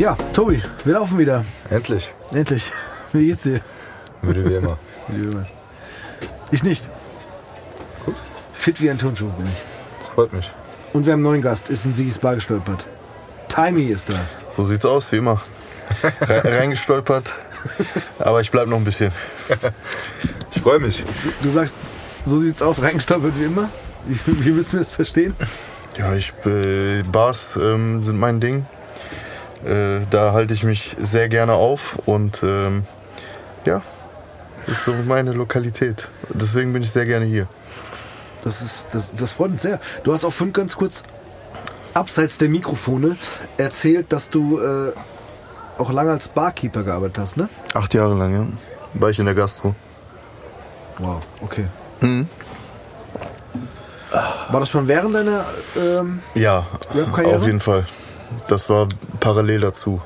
Ja, Tobi, wir laufen wieder. Endlich. Endlich. Wie geht's dir? Müde wie immer. Müde wie immer. Ich nicht. Gut. Fit wie ein Turnschuh bin ich. Das freut mich. Und wir haben einen neuen Gast, ist in Sigis Bar gestolpert. Timmy ist da. So sieht's aus, wie immer. Reingestolpert, aber ich bleib noch ein bisschen. Ich freue mich. Du sagst, so sieht's aus, reingestolpert wie immer? Wie müssen wir das verstehen? Ja, Bars sind mein Ding. Da halte ich mich sehr gerne auf und ja, ist so meine Lokalität. Deswegen bin ich sehr gerne hier. Das freut uns sehr. Du hast auch vorhin ganz kurz abseits der Mikrofone erzählt, dass du auch lange als Barkeeper gearbeitet hast, ne? 8 Jahre lang, ja. War ich in der Gastro. Wow, okay. Mhm. War das schon während deiner Karriere? Auf jeden Fall. Das war parallel dazu.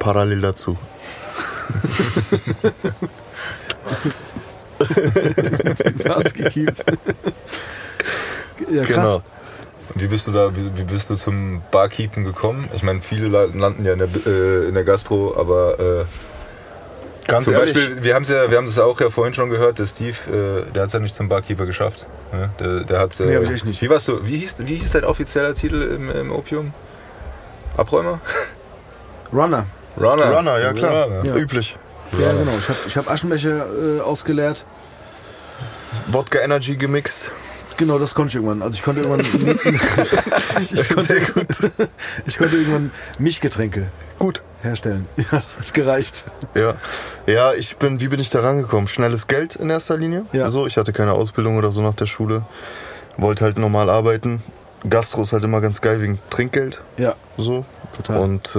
War's gekiept. Ja, krass. Genau. Und wie bist du zum Barkeepen gekommen? Ich meine, viele landen ja in der Gastro, aber ganz zum ehrlich? Beispiel, wir haben das auch vorhin schon gehört, der Steve, der hat es ja nicht zum Barkeeper geschafft. Ne? Der hat's ja. Nee, hab ich echt nicht. Wie warst du? Wie hieß dein offizieller Titel im Opium? Abräumer? Runner, ja klar. Runner. Ja. Üblich. Runner. Ja, genau. Ich hab Aschenbecher ausgeleert. Wodka Energy gemixt. Genau, das konnte ich irgendwann. Also ich konnte irgendwann Mischgetränke gut herstellen. Ja, das hat gereicht. Ja, wie bin ich da rangekommen? Schnelles Geld in erster Linie. Ja. So, ich hatte keine Ausbildung oder so nach der Schule. Wollte halt normal arbeiten. Gastro ist halt immer ganz geil wegen Trinkgeld. Ja, so. Total. Und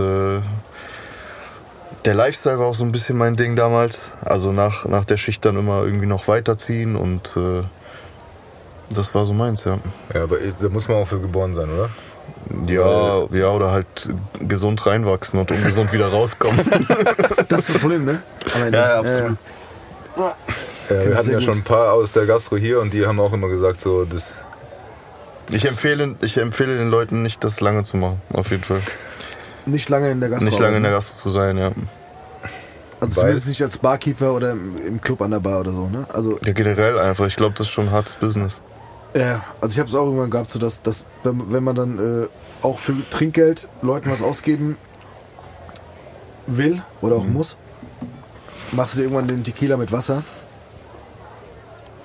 der Lifestyle war auch so ein bisschen mein Ding damals. Also nach der Schicht dann immer irgendwie noch weiterziehen und das war so meins, ja. Ja, aber da muss man auch für geboren sein, oder? Ja, oder halt gesund reinwachsen und ungesund wieder rauskommen. Das ist das Problem, ne? Ja, absolut. Wir hatten ja schon ein paar aus der Gastro hier und die haben auch immer gesagt, so, das... Ich empfehle den Leuten nicht, das lange zu machen, auf jeden Fall. Nicht lange in der Gastro zu sein, ja. Also zumindest nicht als Barkeeper oder im Club an der Bar oder so, ne? Also ja, generell einfach. Ich glaube, das ist schon ein hartes Business. Ja, also ich habe es auch irgendwann gehabt, so dass wenn man dann auch für Trinkgeld Leuten was ausgeben will oder auch muss, machst du dir irgendwann den Tequila mit Wasser,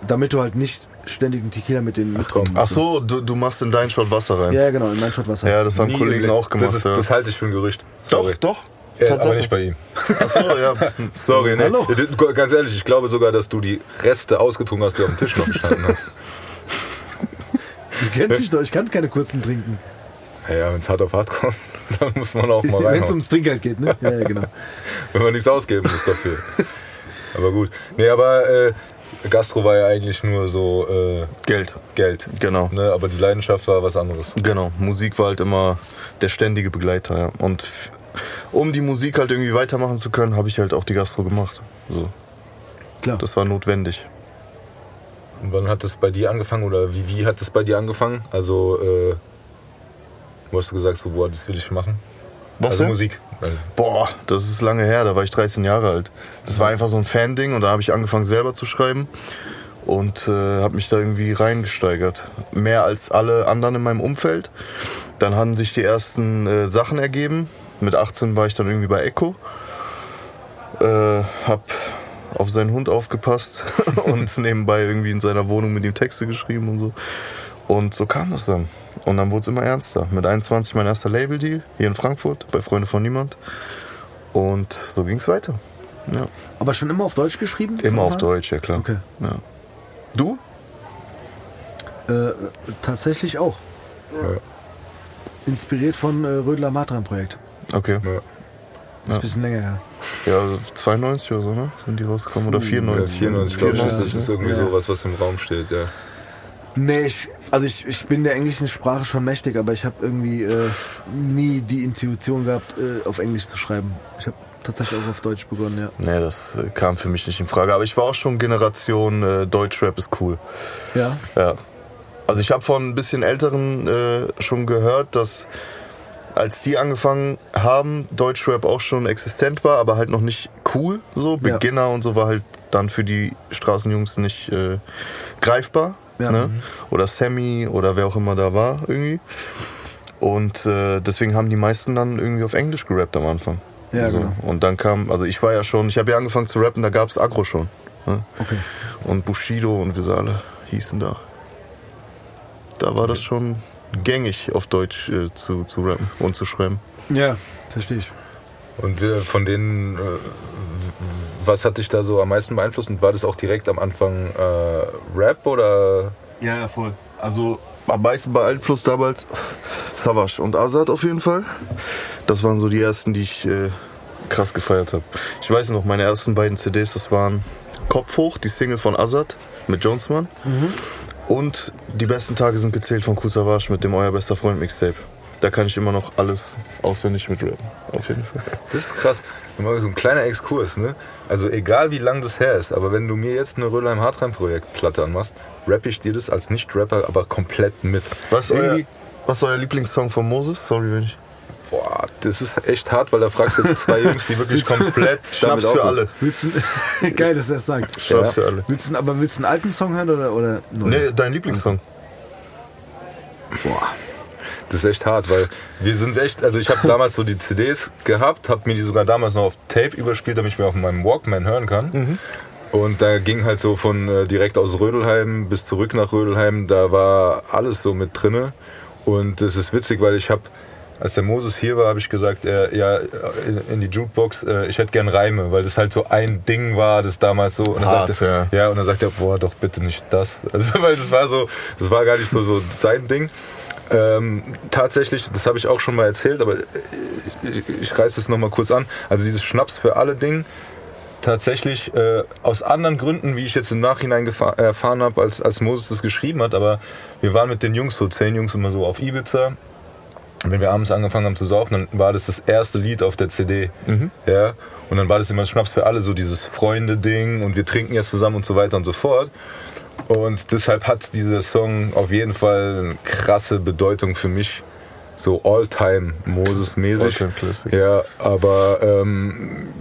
damit du halt nicht ständig einen Tequila mit denen mittrinken musst. Ach so, du machst in deinen Shot Wasser rein. Ja, genau, in meinen Shot Wasser. Ja, das haben Kollegen auch gemacht. Das halte ich für ein Gerücht. Sorry. Doch. Ja, aber nicht bei ihm. Ach so, ja. Sorry, ne? Hallo. Ganz ehrlich, ich glaube sogar, dass du die Reste ausgetrunken hast, die auf dem Tisch noch gestanden haben. Ich kenne dich doch, ich kann keine kurzen trinken. Ja, wenn es hart auf hart kommt, dann muss man auch mal rein. Wenn es ums Trinkgeld geht, ne? Ja, genau. Wenn man nichts ausgeben muss dafür. Aber gut. Nee, aber Gastro war ja eigentlich nur so... Geld. Genau. Ne? Aber die Leidenschaft war was anderes. Genau. Musik war halt immer der ständige Begleiter, ja. Und um die Musik halt irgendwie weitermachen zu können, habe ich halt auch die Gastro gemacht. So. Klar. Das war notwendig. Und wann hat das bei dir angefangen oder wie hat das bei dir angefangen? Also, wo hast du gesagt, so, boah, das will ich machen? Was also denn? Musik. Boah, das ist lange her, da war ich 13 Jahre alt. Das war einfach so ein Fan-Ding und da habe ich angefangen selber zu schreiben und habe mich da irgendwie reingesteigert. Mehr als alle anderen in meinem Umfeld. Dann haben sich die ersten Sachen ergeben. Mit 18 war ich dann irgendwie bei Echo, hab auf seinen Hund aufgepasst und nebenbei irgendwie in seiner Wohnung mit ihm Texte geschrieben und so. Und so kam das dann. Und dann wurde es immer ernster. Mit 21 mein erster Label-Deal hier in Frankfurt bei Freunde von Niemand. Und so ging es weiter. Ja. Aber schon immer auf Deutsch geschrieben? Immer auf Deutsch, ja klar. Okay. Ja. Du? Tatsächlich auch. Ja. Inspiriert von Rödler-Matran-Projekt. Okay. Ja. Das ist ein bisschen länger her. Ja, 92 oder so, ne? Sind die rausgekommen? Oder 94? Ja, 94, glaube ich. Das ist irgendwie sowas, was im Raum steht, ja. Nee, ich bin der englischen Sprache schon mächtig, aber ich habe irgendwie nie die Intuition gehabt, auf Englisch zu schreiben. Ich habe tatsächlich auch auf Deutsch begonnen, ja. Nee, das kam für mich nicht in Frage. Aber ich war auch schon Generation Deutschrap ist cool. Ja? Ja. Also ich habe von ein bisschen Älteren schon gehört, dass als die angefangen haben, Deutschrap auch schon existent war, aber halt noch nicht cool. So Beginner und so war halt dann für die Straßenjungs nicht greifbar. Ja. Ne? Oder Sammy oder wer auch immer da war irgendwie. Und deswegen haben die meisten dann irgendwie auf Englisch gerappt am Anfang. Ja, so. Genau. Und dann kam, also ich war ja schon, ich habe ja angefangen zu rappen, da gab es Aggro schon. Ne? Okay. Und Bushido und wie sie alle hießen da. Da war das schon gängig, auf Deutsch zu rappen und zu schreiben. Ja, verstehe ich. Und von denen, was hat dich da so am meisten beeinflusst? Und war das auch direkt am Anfang Rap oder? Ja, voll. Also am meisten beeinflusst damals Savas und Azad auf jeden Fall. Das waren so die ersten, die ich krass gefeiert habe. Ich weiß noch, meine ersten beiden CDs, das waren Kopf hoch, die Single von Azad mit Jonesman. Mhm. Und die besten Tage sind gezählt von Kusavage mit dem Euer bester Freund Mixtape. Da kann ich immer noch alles auswendig mitrappen. Auf jeden Fall. Das ist krass. Immer so ein kleiner Exkurs, ne? Also egal wie lang das her ist, aber wenn du mir jetzt eine Rödelheim-Hartheim-Projekt-Platte anmachst, rappe ich dir das als Nicht-Rapper aber komplett mit. Was ist euer Lieblingssong von Moses? Sorry, wenn ich... Boah, das ist echt hart, weil da fragst du jetzt zwei Jungs, die wirklich komplett Schnaps für alle. Geil, dass er das sagt. Schnaps für alle. Willst du einen alten Song hören oder neu? Nee, dein Lieblingssong. Boah, das ist echt hart, weil wir sind echt, also ich habe damals so die CDs gehabt, habe mir die sogar damals noch auf Tape überspielt, damit ich mir auf meinem Walkman hören kann. Mhm. Und da ging halt so von direkt aus Rödelheim bis zurück nach Rödelheim, da war alles so mit drinne. Und das ist witzig, weil ich habe... Als der Moses hier war, habe ich gesagt, in die Jukebox, ich hätte gern Reime, weil das halt so ein Ding war, das damals so. Und hart, und dann sagt er, boah, doch bitte nicht das. Also, weil das war so, das war gar nicht so sein Ding. Tatsächlich, das habe ich auch schon mal erzählt, aber ich reiße das nochmal kurz an. Also dieses Schnaps für alle Ding, tatsächlich aus anderen Gründen, wie ich jetzt im Nachhinein erfahren habe, als Moses das geschrieben hat, aber wir waren mit den Jungs, so 10 Jungs immer so auf Ibiza. Wenn wir abends angefangen haben zu saufen, dann war das erste Lied auf der CD. Mhm. Ja? Und dann war das immer Schnaps für alle, so dieses Freunde-Ding und wir trinken jetzt zusammen und so weiter und so fort. Und deshalb hat dieser Song auf jeden Fall eine krasse Bedeutung für mich. So all-time Moses-mäßig. Ja, aber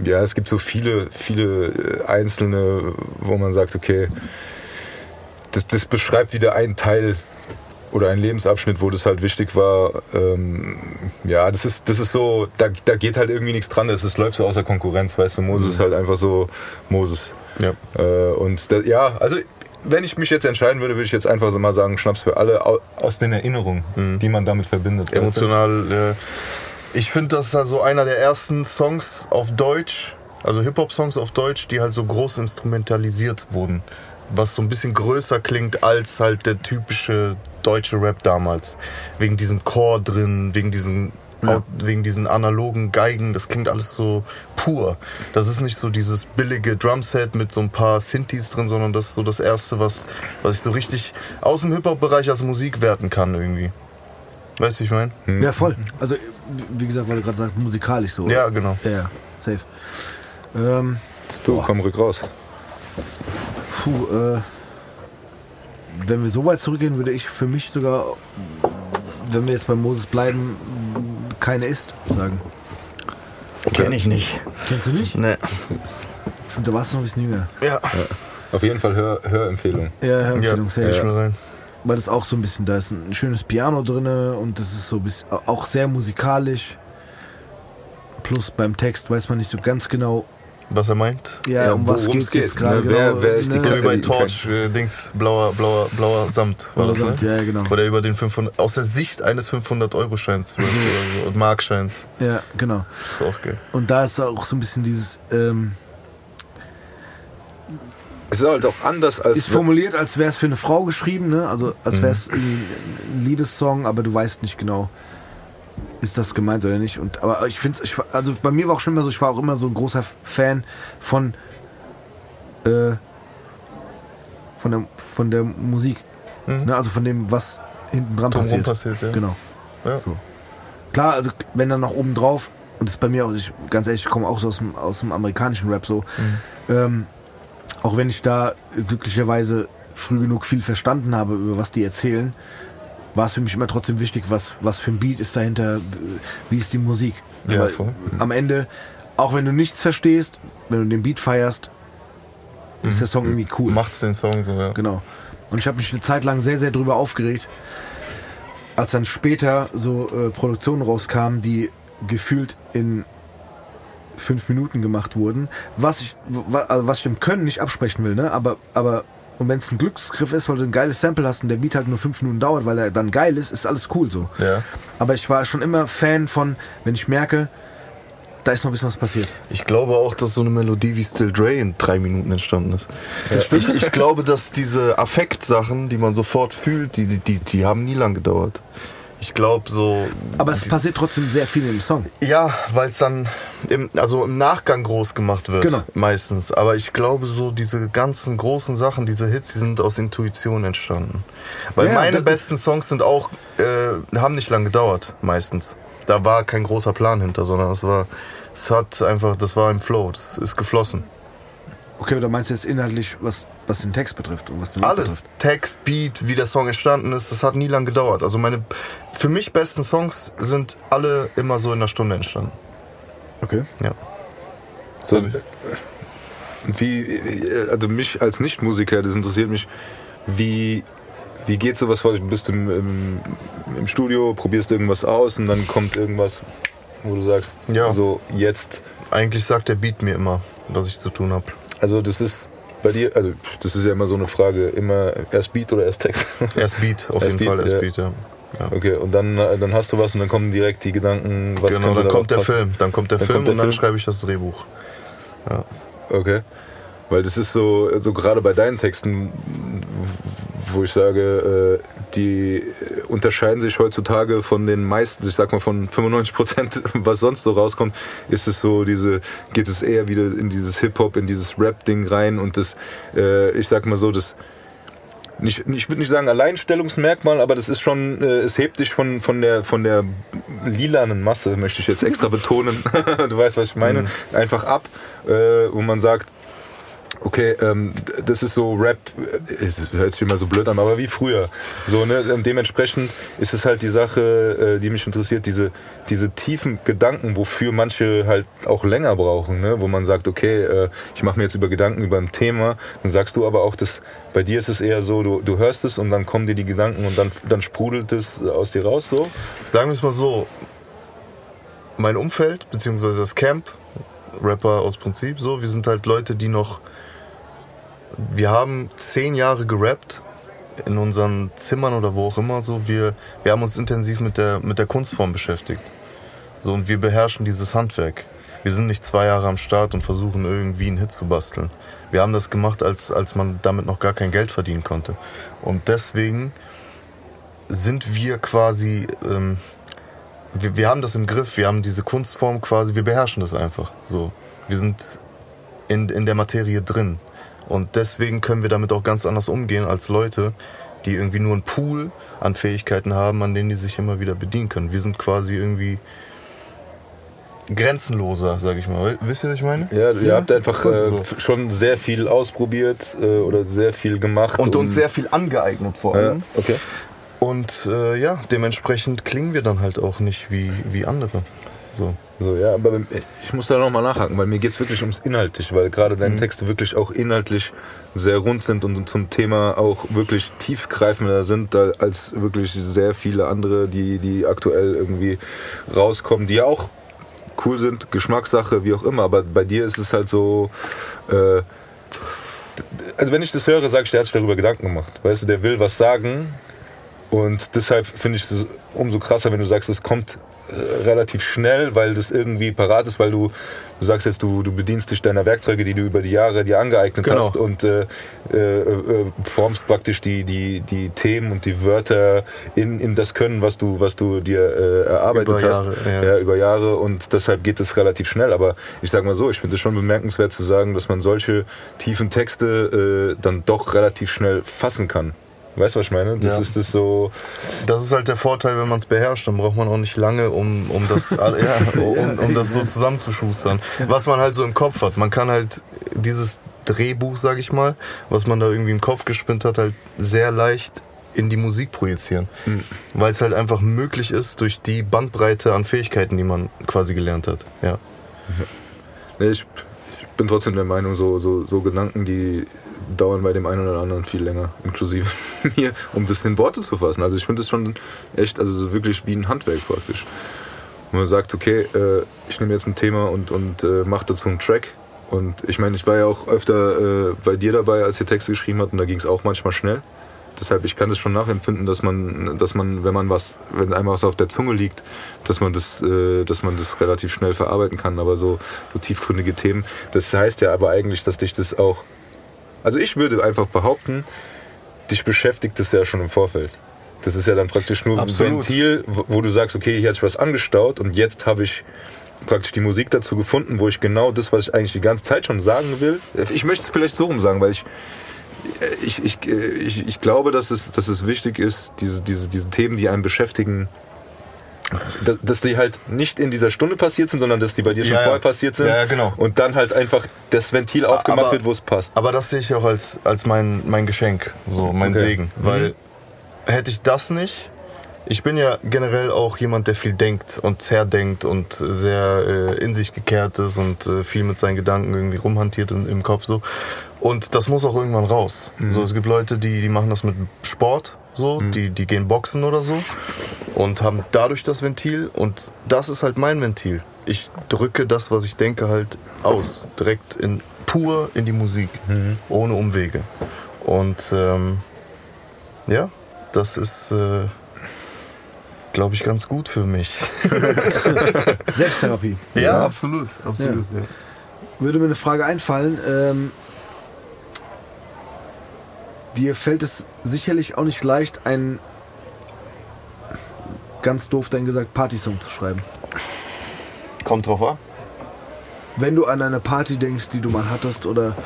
es gibt so viele, viele einzelne, wo man sagt, okay, das beschreibt wieder einen Teil oder ein Lebensabschnitt, wo das halt wichtig war, das ist so, da geht halt irgendwie nichts dran, das läuft so außer Konkurrenz, weißt du, Moses ist halt einfach so Moses. Ja. Also wenn ich mich jetzt entscheiden würde, würde ich jetzt einfach so mal sagen, Schnaps für alle, aus den Erinnerungen, die man damit verbindet. Emotional, ich finde, das ist halt so einer der ersten Songs auf Deutsch, also Hip-Hop-Songs auf Deutsch, die halt so groß instrumentalisiert wurden, was so ein bisschen größer klingt als halt der typische deutsche Rap damals. Wegen diesem Chor drin, wegen diesen analogen Geigen, das klingt alles so pur. Das ist nicht so dieses billige Drumset mit so ein paar Synthes drin, sondern das ist so das Erste, was ich so richtig aus dem Hip-Hop-Bereich als Musik werten kann irgendwie. Weißt du, wie ich meine? Ja, voll. Also, wie gesagt, weil du gerade sagst, musikalisch so. Oder? Ja, genau. Ja, safe. Komm rück raus. Wenn wir so weit zurückgehen, würde ich für mich sogar, wenn wir jetzt bei Moses bleiben, keine ist sagen. Okay. Kenn ich nicht. Kennst du nicht? Nee. Da warst du noch ein bisschen jünger. Ja. Auf jeden Fall Hörempfehlung. Ja, Hörempfehlung. Ja, schon rein. Weil das auch so ein bisschen, da ist ein schönes Piano drin und das ist so ein bisschen, auch sehr musikalisch. Plus beim Text weiß man nicht so ganz genau, was er meint? Ja, um was geht's jetzt gerade? Wer ist die bei Torch, Dings, blauer Samt. War das, Samt, ne? Ja, genau. Oder über den 500, aus der Sicht eines 500-Euro-Scheins und Markscheins. Ja, genau. Das ist auch geil. Und da ist auch so ein bisschen dieses... es ist halt auch anders als... Ist formuliert, als wäre es für eine Frau geschrieben, ne? Also als wäre es ein Liebessong, aber du weißt nicht genau, ist das gemeint oder nicht? Und aber ich finde, also bei mir war auch schon immer so, ich war auch immer so ein großer Fan von der Musik, ne? Also von dem, was hinten dran passiert. Ja. Genau. Ja. So. Klar, also wenn dann noch oben drauf, und das ist bei mir auch, ganz ehrlich, ich komme auch so aus dem amerikanischen Rap so, auch wenn ich da glücklicherweise früh genug viel verstanden habe, über was die erzählen, war es für mich immer trotzdem wichtig, was für ein Beat ist dahinter, wie ist die Musik. Ja, aber voll. Am Ende, auch wenn du nichts verstehst, wenn du den Beat feierst, ist der Song irgendwie cool. Macht's den Song so, ja. Genau. Und ich habe mich eine Zeit lang sehr, sehr drüber aufgeregt, als dann später so Produktionen rauskamen, die gefühlt in 5 Minuten gemacht wurden, was ich dem Können nicht absprechen will, ne? Aber und wenn es ein Glücksgriff ist, weil du ein geiles Sample hast und der Beat halt nur 5 Minuten dauert, weil er dann geil ist, ist alles cool so. Ja. Aber ich war schon immer Fan von, wenn ich merke, da ist noch ein bisschen was passiert. Ich glaube auch, dass so eine Melodie wie Still Dre in 3 Minuten entstanden ist. Ja. Ich glaube, dass diese Affekt-Sachen, die man sofort fühlt, die haben nie lang gedauert. Ich glaube so... Aber es passiert trotzdem sehr viel im Song. Ja, weil es dann im Nachgang groß gemacht wird, genau. Meistens. Aber ich glaube so, diese ganzen großen Sachen, diese Hits, die sind aus Intuition entstanden. Weil meine besten Songs sind auch, haben nicht lang gedauert, meistens. Da war kein großer Plan hinter, sondern das war im Flow, das ist geflossen. Okay, aber da meinst du jetzt inhaltlich, was den Text betrifft und was den Lied betrifft? Alles, Text, Beat, wie der Song entstanden ist, das hat nie lang gedauert. Also meine für mich besten Songs sind alle immer so in einer Stunde entstanden. Okay. Ja. So, mich als Nichtmusiker, das interessiert mich, wie geht sowas vor? Du bist im Studio, probierst irgendwas aus und dann kommt irgendwas, wo du sagst, so jetzt. Eigentlich sagt der Beat mir immer, was ich zu tun habe. Also das ist bei dir, also das ist ja immer so eine Frage, immer erst Beat oder erst Text? Erst Beat, auf jeden Fall, erst Beat, ja. Ja. Okay, und dann hast du was und dann kommen direkt die Gedanken, was genau, dann kommt der passen? Film, dann schreibe ich das Drehbuch. Ja. Okay, weil das ist so gerade bei deinen Texten, wo ich sage, die unterscheiden sich heutzutage von den meisten, ich sag mal von 95%, was sonst so rauskommt, ist es so geht es eher wieder in dieses Hip-Hop, in dieses Rap-Ding rein und das, ich sag mal so, das ich würde nicht sagen Alleinstellungsmerkmal, aber das ist schon, es hebt dich von der lilanen Masse, möchte ich jetzt extra betonen, du weißt, was ich meine, einfach ab, wo man sagt, okay, das ist so Rap, es hört sich immer so blöd an, aber wie früher. So, ne? Dementsprechend ist es halt die Sache, die mich interessiert, diese tiefen Gedanken, wofür manche halt auch länger brauchen, ne? Wo man sagt, okay, ich mache mir jetzt über Gedanken über ein Thema, dann sagst du aber auch, dass bei dir ist es eher so, du hörst es und dann kommen dir die Gedanken und dann sprudelt es aus dir raus, so? Sagen wir es mal so, mein Umfeld, beziehungsweise das Camp, Rapper aus Prinzip, so, wir sind halt Leute, die noch... Wir haben 10 Jahre gerappt in unseren Zimmern oder wo auch immer. So. Wir haben uns intensiv mit der Kunstform beschäftigt. So, und wir beherrschen dieses Handwerk. Wir sind nicht 2 Jahre am Start und versuchen irgendwie einen Hit zu basteln. Wir haben das gemacht, als man damit noch gar kein Geld verdienen konnte. Und deswegen sind wir quasi... wir haben das im Griff, wir haben diese Kunstform quasi, wir beherrschen das einfach. So. Wir sind in der Materie drin. Und deswegen können wir damit auch ganz anders umgehen als Leute, die irgendwie nur einen Pool an Fähigkeiten haben, an denen die sich immer wieder bedienen können. Wir sind quasi irgendwie grenzenloser, sag ich mal. Wisst ihr, was ich meine? Ja, ihr habt einfach schon sehr viel ausprobiert oder sehr viel gemacht. Und uns sehr viel angeeignet vor allem. Ja, okay. Und dementsprechend klingen wir dann halt auch nicht wie andere. So, ja, aber ich muss da nochmal nachhaken, weil mir geht es wirklich ums Inhaltliche, weil gerade deine Texte wirklich auch inhaltlich sehr rund sind und zum Thema auch wirklich tiefgreifender sind als wirklich sehr viele andere, die aktuell irgendwie rauskommen, die ja auch cool sind, Geschmackssache, wie auch immer, aber bei dir ist es halt so... also wenn ich das höre, sage ich, der hat sich darüber Gedanken gemacht, weißt du, der will was sagen und deshalb finde ich es umso krasser, wenn du sagst, es kommt... relativ schnell, weil das irgendwie parat ist, weil du sagst jetzt, du bedienst dich deiner Werkzeuge, die du über die Jahre dir angeeignet hast und formst praktisch die Themen und die Wörter in das Können, was du dir erarbeitet hast. Ja, über Jahre und deshalb geht es relativ schnell, aber ich sag mal so, ich finde es schon bemerkenswert zu sagen, dass man solche tiefen Texte dann doch relativ schnell fassen kann. Weißt du, was ich meine? Ist das so. Das ist halt der Vorteil, wenn man es beherrscht. Dann braucht man auch nicht lange, um das, um das so zusammenzuschustern. Was man halt so im Kopf hat. Man kann halt dieses Drehbuch, sag ich mal, was man da irgendwie im Kopf gespinnt hat, halt sehr leicht in die Musik projizieren. Mhm. Weil es halt einfach möglich ist durch die Bandbreite an Fähigkeiten, die man quasi gelernt hat. Ja. Mhm. Ich bin trotzdem der Meinung, so Gedanken, die dauern bei dem einen oder anderen viel länger, inklusive mir, um das in Worte zu fassen. Also ich finde das schon echt, also wirklich wie ein Handwerk praktisch. Und man sagt, okay, ich nehme jetzt ein Thema und mache dazu einen Track. Und ich meine, ich war ja auch öfter bei dir dabei, als ihr Texte geschrieben habt, und da ging es auch manchmal schnell. Deshalb, ich kann das schon nachempfinden, dass man, wenn einem was auf der Zunge liegt, dass man das relativ schnell verarbeiten kann. Aber so tiefgründige Themen, das heißt ja aber eigentlich, dass dich das auch, also ich würde einfach behaupten, dich beschäftigt das ja schon im Vorfeld. Das ist ja dann praktisch nur Absolut. Ein Ventil, wo du sagst, okay, hier hat sich was angestaut und jetzt habe ich praktisch die Musik dazu gefunden, wo ich genau das, was ich eigentlich die ganze Zeit schon sagen will. Ich möchte es vielleicht so rum sagen, weil ich glaube, dass es wichtig ist, diese Themen, die einen beschäftigen, dass die halt nicht in dieser Stunde passiert sind, sondern dass die bei dir schon vorher passiert sind. Ja, genau. Und dann halt einfach das Ventil aufgemacht wird, wo es passt. Aber das sehe ich auch als mein Geschenk, so mein Segen. Weil hätte ich das nicht, ich bin ja generell auch jemand, der viel denkt und zerdenkt und sehr in sich gekehrt ist und viel mit seinen Gedanken irgendwie rumhantiert im Kopf so. Und das muss auch irgendwann raus. Mhm. So, es gibt Leute, die machen das mit Sport, so, die gehen boxen oder so und haben dadurch das Ventil, und das ist halt mein Ventil. Ich drücke das, was ich denke, halt aus, direkt pur in die Musik, ohne Umwege. Und das ist... glaube ich, ganz gut für mich. Selbsttherapie. Ja, absolut. Ja. Würde mir eine Frage einfallen. Dir fällt es sicherlich auch nicht leicht, einen, ganz doof dann gesagt, Partysong zu schreiben. Kommt drauf an. Wenn du an eine Party denkst, die du mal hattest, oder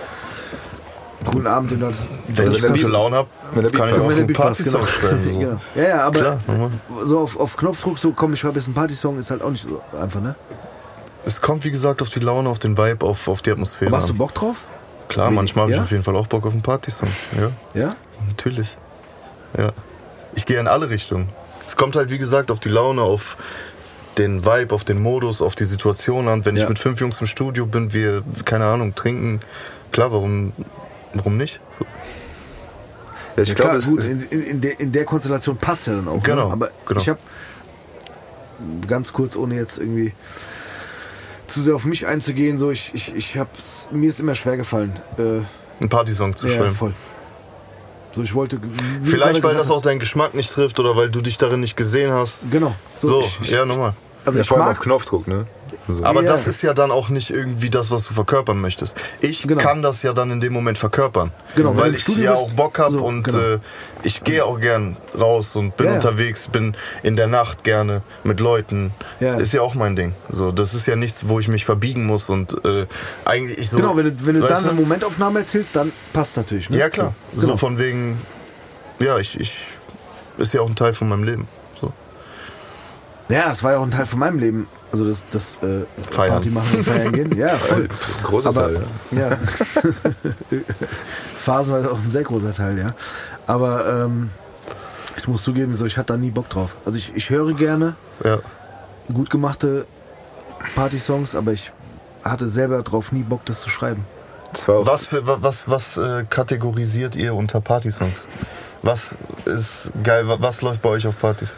einen coolen Abend, den du hattest. Wenn ich eine gute Laune habe, kann ich auch einen Partysong schreiben. So. Genau. Ja, aber klar, so auf Knopfdruck, so komm, ich schreibe jetzt einen Partysong, ist halt auch nicht so einfach, ne? Es kommt, wie gesagt, auf die Laune, auf den Vibe, auf die Atmosphäre. Aber hast du Bock drauf? Klar, manchmal habe ich auf jeden Fall auch Bock auf einen Partysong. Ja? Ja? Natürlich. Ja. Ich gehe in alle Richtungen. Es kommt halt, wie gesagt, auf die Laune, auf den Vibe, auf den Modus, auf die Situation an. Wenn ich mit 5 Jungs im Studio bin, wir, keine Ahnung, trinken. Klar, warum nicht? So. Ja, ich glaube, gut, in der Konstellation passt ja dann auch. Genau. Ne? Aber ich habe ganz kurz, ohne jetzt irgendwie zu sehr auf mich einzugehen, so mir ist immer schwer gefallen, einen Partysong zu schreiben. Ja, voll. So, ich wollte. Vielleicht, weil das auch deinen Geschmack nicht trifft oder weil du dich darin nicht gesehen hast. Genau. Nochmal. Also ich mag auf Knopfdruck, ne? So. Aber das ist ja dann auch nicht irgendwie das, was du verkörpern möchtest. Ich kann das ja dann in dem Moment verkörpern, weil ich ja auch Bock habe ich gehe auch gern raus und bin unterwegs, bin in der Nacht gerne mit Leuten. Ja. Ist ja auch mein Ding. So, das ist ja nichts, wo ich mich verbiegen muss und eigentlich ich so. Genau, wenn du dann eine Momentaufnahme erzählst, dann passt natürlich. Ne? Ja klar. So von wegen, ja, ich ist ja auch ein Teil von meinem Leben. So. Ja, es war ja auch ein Teil von meinem Leben. Also das Party machen und feiern gehen. Ja, voll. Großer Teil, ja. Phasenweise auch ein sehr großer Teil, ja. Aber ich muss zugeben, ich hatte da nie Bock drauf. Also ich höre gerne gut gemachte Party-Songs, aber ich hatte selber drauf nie Bock, das zu schreiben. Was kategorisiert ihr unter Party-Songs? Was ist geil? Was läuft bei euch auf Partys?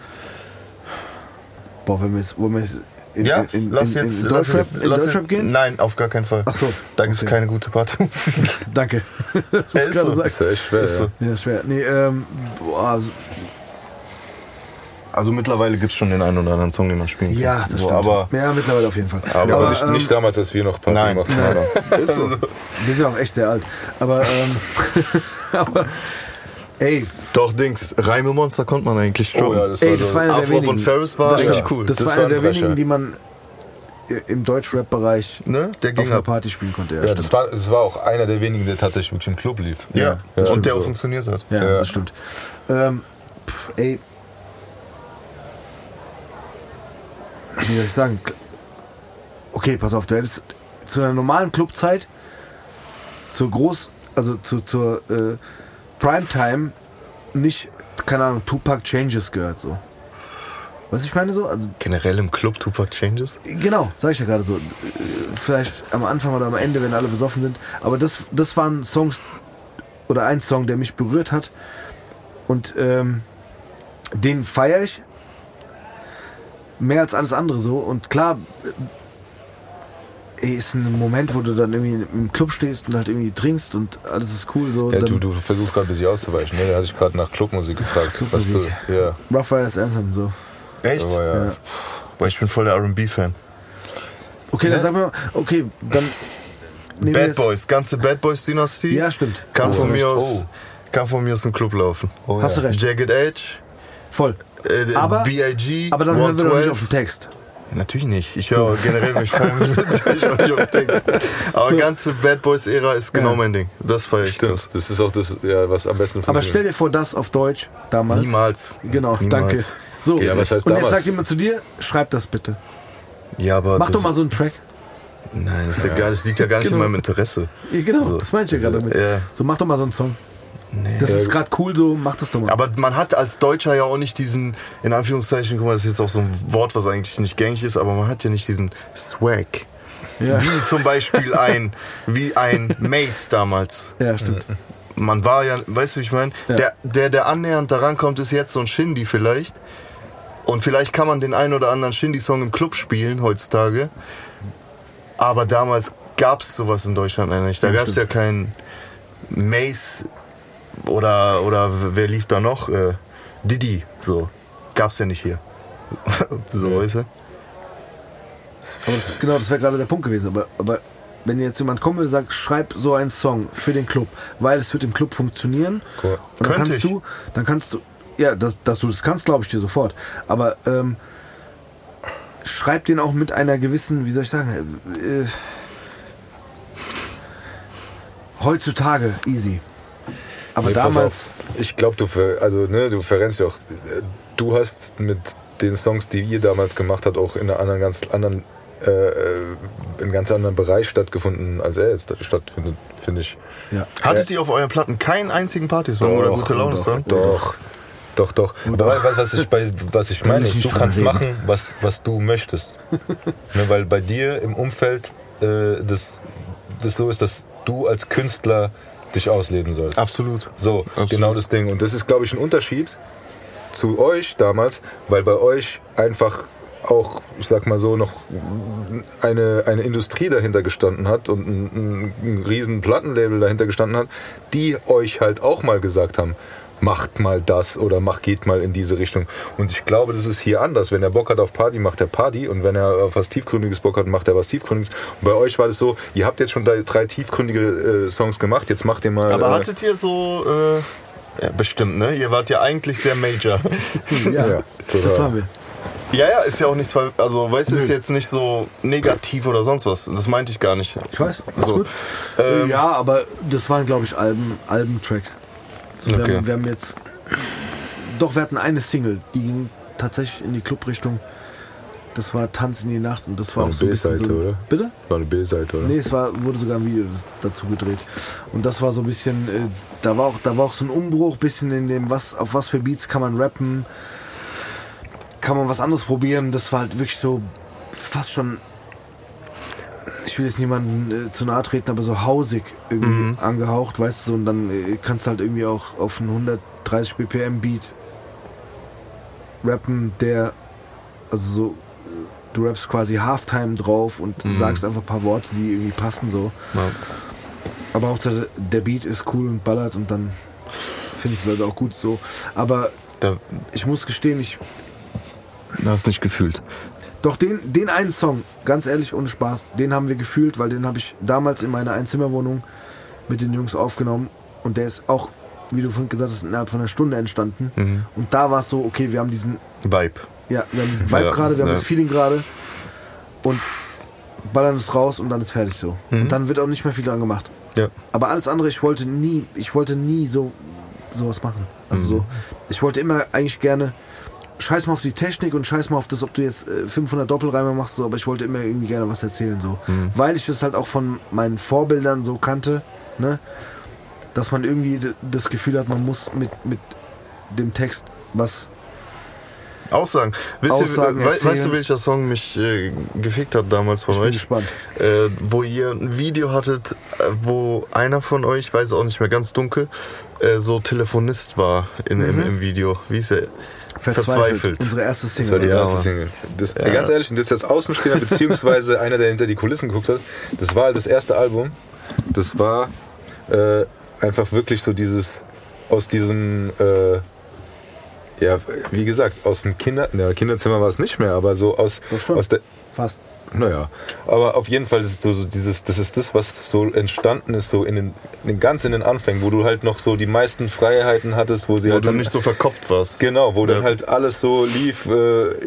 Boah, wenn wir jetzt in Deutschrap gehen? Nein, auf gar keinen Fall. Ach so. Da gibt es keine gute Partymusik. Danke. Das ist so. Das ist echt schwer. Ist schwer. Nee, also mittlerweile gibt es schon den einen oder anderen Song, den man spielen kann. Ja, das stimmt. Aber, mittlerweile auf jeden Fall. Aber nicht damals, als wir noch Party gemacht haben. Ist so. Wir sind auch echt sehr alt. Aber, ey. Doch, Dings, Reime Monster konnte man eigentlich schon. Oh, ja, das war einer der wenigen. Und Ferris war das eigentlich cool. Das war einer der wenigen, die man im Deutschrap-Bereich auf einer Party spielen konnte. Ja, das war auch einer der wenigen, der tatsächlich wirklich im Club lief. Ja. Und der auch funktioniert hat. Ja, das stimmt. Wie soll ich sagen? Okay, pass auf, du hättest zu einer normalen Clubzeit zur Primetime nicht, keine Ahnung, Tupac Changes gehört so. Was ich meine so? Also generell im Club Tupac Changes? Genau, sag ich ja gerade so. Vielleicht am Anfang oder am Ende, wenn alle besoffen sind. Aber das waren Songs oder ein Song, der mich berührt hat. Und den feiere ich mehr als alles andere so. Und klar, ist ein Moment, wo du dann irgendwie im Club stehst und halt irgendwie trinkst und alles ist cool. So. Ja, du versuchst gerade ein bisschen auszuweichen. Ne? Da hatte ich gerade nach Clubmusik gefragt. Clubmusik. Was du, ja. Rough Riders Anthem so. Echt? Aber ja. Ja. Boah, ich bin voll der R&B-Fan. Okay, ja? Dann sag mal, okay, dann... Bad Boys, ganze Bad Boys-Dynastie. Ja, stimmt. Kann von mir aus im Club laufen. Oh, hast du recht. Jagged Edge. Voll. Aber, B.I.G. Aber dann hören wir doch nicht auf den Text. Natürlich nicht. Ich höre generell, wenn ich feiern will, höre ich auf Text. Aber so. Ganze Bad Boys-Ära ist genau mein Ding. Das feiere ich. Stimmt. Das ist auch das, ja, was am besten funktioniert. Aber stell dir vor, das auf Deutsch damals. Niemals. Genau, danke. So, okay, was heißt und damals? Jetzt sagt jemand zu dir, schreib das bitte. Ja, aber mach doch mal so einen Track. Nein, das, ist ja. Gar, das liegt ja gar nicht in meinem Interesse. Ja, genau, so. Das meine ich ja gerade damit. Ja. So, mach doch mal so einen Song. Nee. Das ist gerade cool, so mach das doch mal. Aber man hat als Deutscher ja auch nicht diesen, in Anführungszeichen, guck mal, das ist jetzt auch so ein Wort, was eigentlich nicht gängig ist, aber man hat ja nicht diesen Swag. Ja. Wie zum Beispiel wie ein Mace damals. Ja, stimmt. Man war ja, weißt du, wie ich meine? Ja. Der annähernd da rankommt, ist jetzt so ein Shindy vielleicht. Und vielleicht kann man den einen oder anderen Shindy-Song im Club spielen heutzutage. Aber damals gab es sowas in Deutschland eigentlich. Da gab es ja keinen Mace oder wer lief da noch? Diddy. So. Gab's ja nicht hier. So, weißt du? Genau, das wäre gerade der Punkt gewesen. Aber wenn jetzt jemand kommt und sagt, schreib so einen Song für den Club, weil es wird im Club funktionieren. Cool. Und dann kannst du. Ja, dass du das kannst, glaube ich dir sofort. Aber schreib den auch mit einer gewissen, wie soll ich sagen, heutzutage easy. Aber nee, damals... Ich glaube, du verrennst ja auch. Du hast mit den Songs, die ihr damals gemacht habt, auch in einem ganz anderen Bereich stattgefunden, als er jetzt stattfindet, finde ich. Ja. Hattet ihr auf euren Platten keinen einzigen Partysong oder gute Laune-Song? Doch. Aber was ich meine ist, du kannst machen, was du möchtest. Ne, weil bei dir im Umfeld das so ist, dass du als Künstler dich ausleben sollst. Absolut. So, Genau das Ding. Und das ist, glaube ich, ein Unterschied zu euch damals, weil bei euch einfach auch, ich sag mal so, noch eine Industrie dahinter gestanden hat und ein riesen Plattenlabel dahinter gestanden hat, die euch halt auch mal gesagt haben, macht mal das oder geht mal in diese Richtung. Und ich glaube, das ist hier anders. Wenn er Bock hat auf Party, macht er Party. Und wenn er auf was Tiefgründiges Bock hat, macht er was Tiefgründiges. Und bei euch war das so, ihr habt jetzt schon 3 tiefgründige Songs gemacht, jetzt macht ihr mal... Aber hattet ihr so... ja, bestimmt, ne? Ihr wart ja eigentlich sehr major. ja, das waren wir. Ja, ist ja auch nichts... Also, weißt du, ist jetzt nicht so negativ oder sonst was. Das meinte ich gar nicht. Ich weiß, so. Gut. Ja, aber das waren, glaube ich, Alben-Tracks. So, okay. Wir hatten eine Single, die ging tatsächlich in die Clubrichtung. Das war Tanz in die Nacht und das war auch so ein bisschen so... Oder? Bitte? War eine B-Seite, oder? Nee, wurde sogar ein Video dazu gedreht. Und das war so ein bisschen... Da war auch so ein Umbruch, bisschen in dem, auf was für Beats kann man rappen, kann man was anderes probieren. Das war halt wirklich so fast schon... Ich will jetzt niemanden zu nahe treten, aber so hausig irgendwie angehaucht, weißt du, und dann kannst du halt irgendwie auch auf einen 130 BPM Beat rappen, der, also so, du rappst quasi Halftime drauf und sagst einfach ein paar Worte, die irgendwie passen, so. Ja. Aber auch der Beat ist cool und ballert und dann findest du Leute auch gut, so. Aber ich muss gestehen, Du hast nicht gefühlt. Doch den einen Song, ganz ehrlich, ohne Spaß, den haben wir gefühlt, weil den habe ich damals in meiner Einzimmerwohnung mit den Jungs aufgenommen und der ist auch, wie du vorhin gesagt hast, innerhalb von einer Stunde entstanden. Und da war es so, okay, wir haben diesen Vibe. Ja, wir haben diesen Vibe gerade, wir haben das Feeling gerade und ballern es raus und dann ist fertig so. Und dann wird auch nicht mehr viel dran gemacht. Ja. Aber alles andere, ich wollte nie sowas machen. Also so, ich wollte immer eigentlich gerne... Scheiß mal auf die Technik und scheiß mal auf das, ob du jetzt 500 Doppelreime machst, so, aber ich wollte immer irgendwie gerne was erzählen, so. Weil ich das halt auch von meinen Vorbildern so kannte, ne? Dass man irgendwie das Gefühl hat, man muss mit dem Text was aussagen. Weißt du, welcher Song mich gefickt hat damals von euch? Ich bin gespannt. Wo ihr ein Video hattet, wo einer von euch, weiß auch nicht mehr, ganz dunkel, so Telefonist war im Video. Wie hieß er? Verzweifelt. Unsere erste Single. Das war die erste Single. Das, ja. Ganz ehrlich, das ist jetzt Außenstehender, beziehungsweise einer, der hinter die Kulissen geguckt hat. Das war halt das erste Album. Das war einfach wirklich so dieses, aus diesem... ja, wie gesagt, aus dem Kinderzimmer war es nicht mehr, aber so aus der... Fast. Naja, aber auf jeden Fall ist so dieses, das ist das, was so entstanden ist, so in den Anfängen, wo du halt noch so die meisten Freiheiten hattest, wo du nicht so verkopft warst. Genau, wo dann halt alles so lief.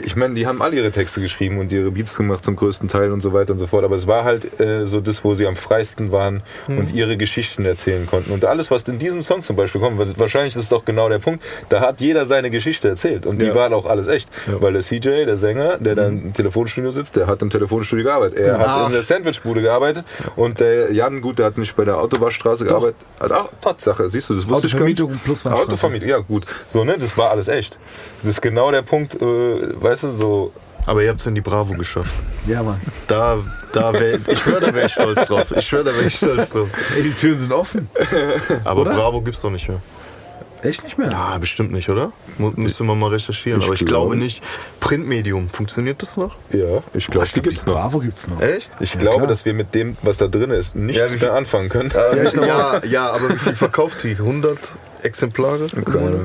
Ich meine, die haben alle ihre Texte geschrieben und ihre Beats gemacht zum größten Teil und so weiter und so fort, aber es war halt so das, wo sie am freisten waren und ihre Geschichten erzählen konnten. Und alles, was in diesem Song zum Beispiel kommt, wahrscheinlich ist doch genau der Punkt, da hat jeder seine Geschichte erzählt und die waren auch alles echt, weil der CJ, der Sänger, der dann im Telefonstudio sitzt, der hat im Telefonstudio gearbeitet. Er hat in der Sandwichbude gearbeitet und der Jan, gut, der hat nicht bei der Autobahnstraße gearbeitet. Ach, Tatsache, siehst du, das wusste ich gar nicht. Autovermietung plus Waschstraße. Autovermietung, ja gut. So, ne, das war alles echt. Das ist genau der Punkt, weißt du, so. Aber ihr habt es in die Bravo geschafft. Ja, Mann. Da wäre ich stolz drauf. Ich schwöre, da wäre ich stolz drauf. Ey, die Türen sind offen. Aber oder? Bravo gibt's doch nicht mehr. Echt nicht mehr? Ja, bestimmt nicht, oder? Müsste man mal recherchieren, aber ich glaube nicht. Printmedium, funktioniert das noch? Ja, ich glaube, die gibt's noch. Bravo gibt's noch. Echt? Ich glaube, dass wir mit dem, was da drin ist, nichts mehr anfangen können. Ja, aber wie viel verkauft die? 100 Exemplare? Keine.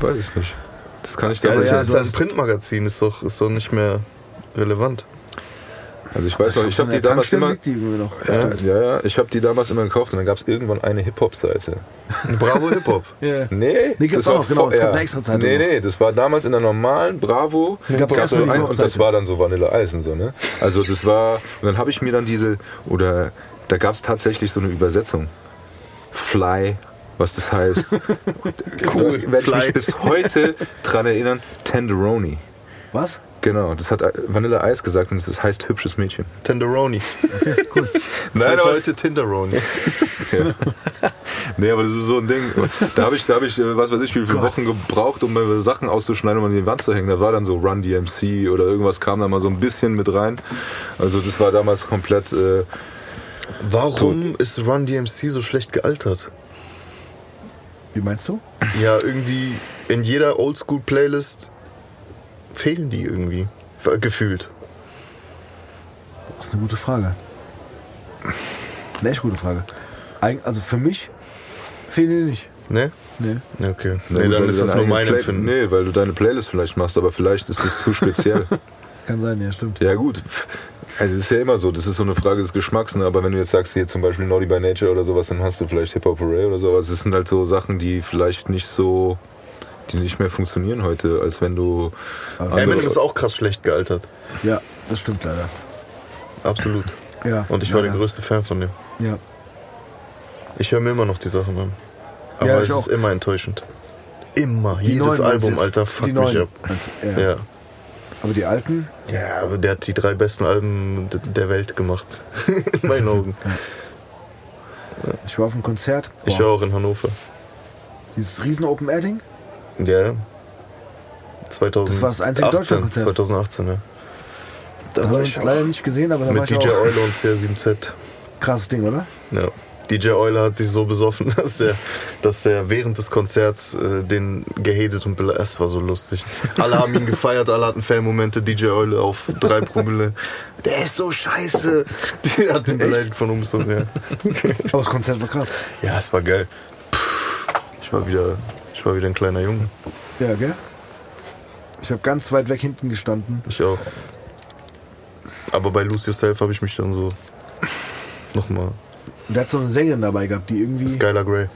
Weiß ich nicht. Das kann ich dir nicht sagen. Das ist ein Printmagazin, ist doch nicht mehr relevant. Also ich weiß noch, ich habe die damals immer gekauft und dann gab es irgendwann eine Hip-Hop-Seite. Eine Bravo Hip-Hop? Yeah. Nee, gibt's auch noch, genau, es gab eine extra Seite. Nee, das war damals in der normalen Bravo. Gab's so eine, und das war dann so Vanilleeis und so, ne? Also das war, und dann habe ich mir dann da gab es tatsächlich so eine Übersetzung. Fly, was das heißt. Cool. Da werde ich mich bis heute dran erinnern, Tenderoni. Was? Genau, das hat Vanilleeis gesagt und das heißt hübsches Mädchen. Tenderoni. Okay, cool. Das heißt heute Tinderoni. Ja. Nee, aber das ist so ein Ding. Da hab ich was weiß ich, wie viele Wochen gebraucht, um meine Sachen auszuschneiden und um an die Wand zu hängen. Da war dann so Run DMC oder irgendwas kam da mal so ein bisschen mit rein. Also das war damals komplett Warum ist Run DMC so schlecht gealtert? Wie meinst du? Ja, irgendwie in jeder Oldschool-Playlist fehlen die irgendwie, gefühlt? Das ist eine gute Frage. Eine echt gute Frage. Also für mich fehlen die nicht. Ne? Ne. Okay. Nee, dann ist das nur mein Empfinden. Nee, weil du deine Playlist vielleicht machst, aber vielleicht ist das zu speziell. Kann sein, ja, stimmt. Ja gut, also es ist ja immer so, das ist so eine Frage des Geschmacks, ne? Aber wenn du jetzt sagst, hier zum Beispiel Naughty by Nature oder sowas, dann hast du vielleicht Hip-Hop Array oder sowas. Es sind halt so Sachen, die vielleicht nicht so... die nicht mehr funktionieren heute, als wenn du... Eminem ist auch krass schlecht gealtert. Ja, das stimmt leider. Absolut. Ja, und ich war der größte Fan von dem. Ja. Ich höre mir immer noch die Sachen an. Aber ja, es ist immer enttäuschend. Immer. Jedes Album, Alter, fuck mich ab. Also, ja. Aber die alten? Ja, also der hat die 3 besten Alben der Welt gemacht. In meinen Augen. Ja. Ich war auf einem Konzert. Boah. Ich war auch in Hannover. Dieses riesen Open-Air-Ding? Ja, 2018. Das war das einzige Deutschland-Konzert. 2018, ja. Da habe ich leider nicht gesehen, aber da war ich auch. Mit DJ Euler und CR7Z. Krasses Ding, oder? Ja. DJ Euler hat sich so besoffen, dass der während des Konzerts den gehatet und beleidigt. Es war so lustig. Alle haben ihn gefeiert, alle hatten Fan-Momente. DJ Euler auf 3 Promille. Der ist so scheiße. Die hat den beleidigt von uns. Ja. Aber das Konzert war krass. Ja, es war geil. Ich war wieder ein kleiner Junge. Ja, gell? Ich habe ganz weit weg hinten gestanden. Ich auch. Aber bei Lose Yourself habe ich mich dann so nochmal... Der hat so eine Sängerin dabei gehabt, die irgendwie... Skylar Grey.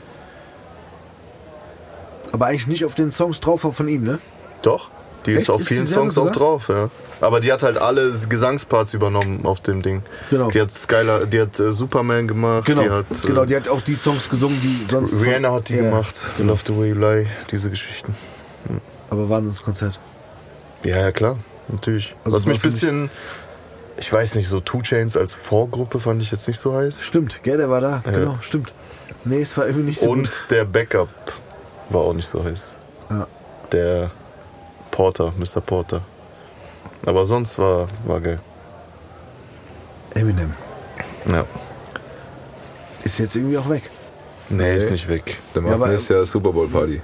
Aber eigentlich nicht auf den Songs drauf war von ihm, ne? Doch, die ist auf vielen Songs auch drauf, ja. Aber die hat halt alle Gesangsparts übernommen auf dem Ding. Genau. Die hat Skylar, die hat Superman gemacht. Genau. Die hat auch die Songs gesungen, die sonst... Rihanna hat die gemacht. Genau. Love the Way You Lie, diese Geschichten. Mhm. Aber Wahnsinnskonzert. Ja, klar, natürlich. Also was mich ein bisschen... Ich weiß nicht, so 2 Chainz als Vorgruppe fand ich jetzt nicht so heiß. Stimmt, gell, der war da. Ja. Genau, stimmt. Nee, es war irgendwie nicht so gut. Und der Backup war auch nicht so heiß. Ja. Der Porter, Mr. Porter. Aber sonst war geil. Eminem. Ja. Ist jetzt irgendwie auch weg. Nee, ist nicht weg. Der macht nächstes Jahr Super Bowl Party.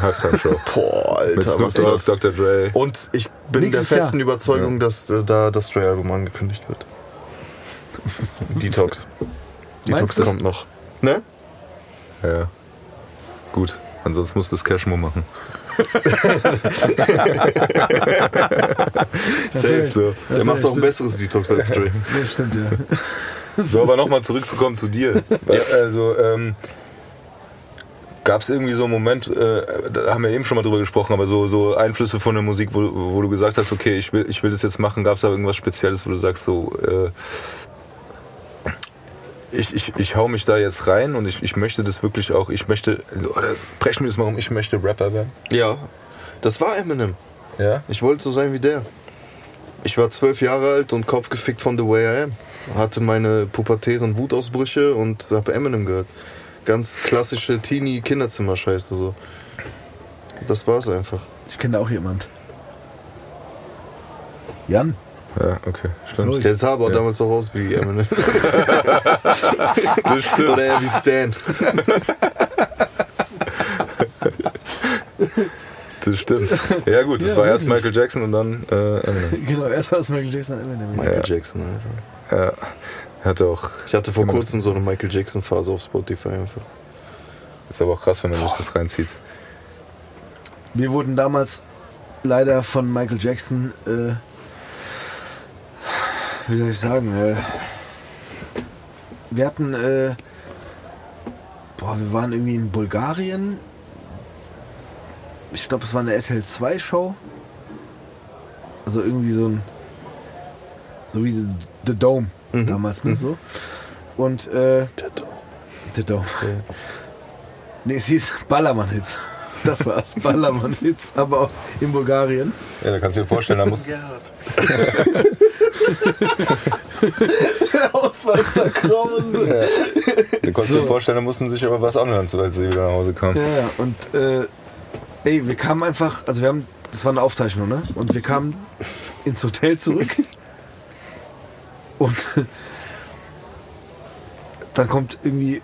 Halbtime-Show. Boah, Alter. Mit Snoop Dogg, Dr. Dre. Und ich bin der festen Überzeugung, dass da das Dre-Album angekündigt wird. Detox. Detox kommt noch. Ne? Ja. Gut. Ansonsten muss das Cashmo machen. Safe so. Der macht doch ein besseres Detox als Dre. Das stimmt, ja. So, aber nochmal zurückzukommen zu dir. Also, gab es irgendwie so einen Moment, da haben wir eben schon mal drüber gesprochen, aber so Einflüsse von der Musik, wo du gesagt hast, okay, ich will das jetzt machen, gab es da irgendwas Spezielles, wo du sagst, so, ich hau mich da jetzt rein und ich möchte das wirklich auch, brechen wir das mal um, ich möchte Rapper werden? Ja, das war Eminem. Ja? Ich wollte so sein wie der. Ich war 12 Jahre alt und kopfgefickt von The Way I Am. Hatte meine pubertären Wutausbrüche und habe Eminem gehört. Ganz klassische Teenie-Kinderzimmer-Scheiße so. Das war's einfach. Ich kenne auch jemand. Jan. Ja, okay. Stimmt. So, der sah aber damals auch aus wie Eminem. Das stimmt. Oder eher wie Stan. Das stimmt. Ja gut, das war erst Michael Jackson und dann Eminem. Genau, erst war es Michael Jackson und Eminem. Michael Jackson, Alter. Ja. Ich hatte vor kurzem so eine Michael Jackson Phase auf Spotify einfach. Ist aber auch krass, wenn man sich das reinzieht. Wir wurden damals leider von Michael Jackson, wie soll ich sagen, wir waren irgendwie in Bulgarien. Ich glaube, es war eine RTL 2 Show. Also irgendwie so wie The Dome. Damals nur so. Und The Dome. Okay. Nee, es hieß Ballermann-Hits. Das war's. Ballermann-Hits, aber auch in Bulgarien. Ja, da kannst du dir vorstellen, da muss. Aus was da Krause. Ja. Du konntest dir vorstellen, da mussten sich aber was anhören, als sie wieder nach Hause kamen. Ja, und wir kamen einfach, also das war eine Aufzeichnung, ne? Und wir kamen ins Hotel zurück. Und dann kommt irgendwie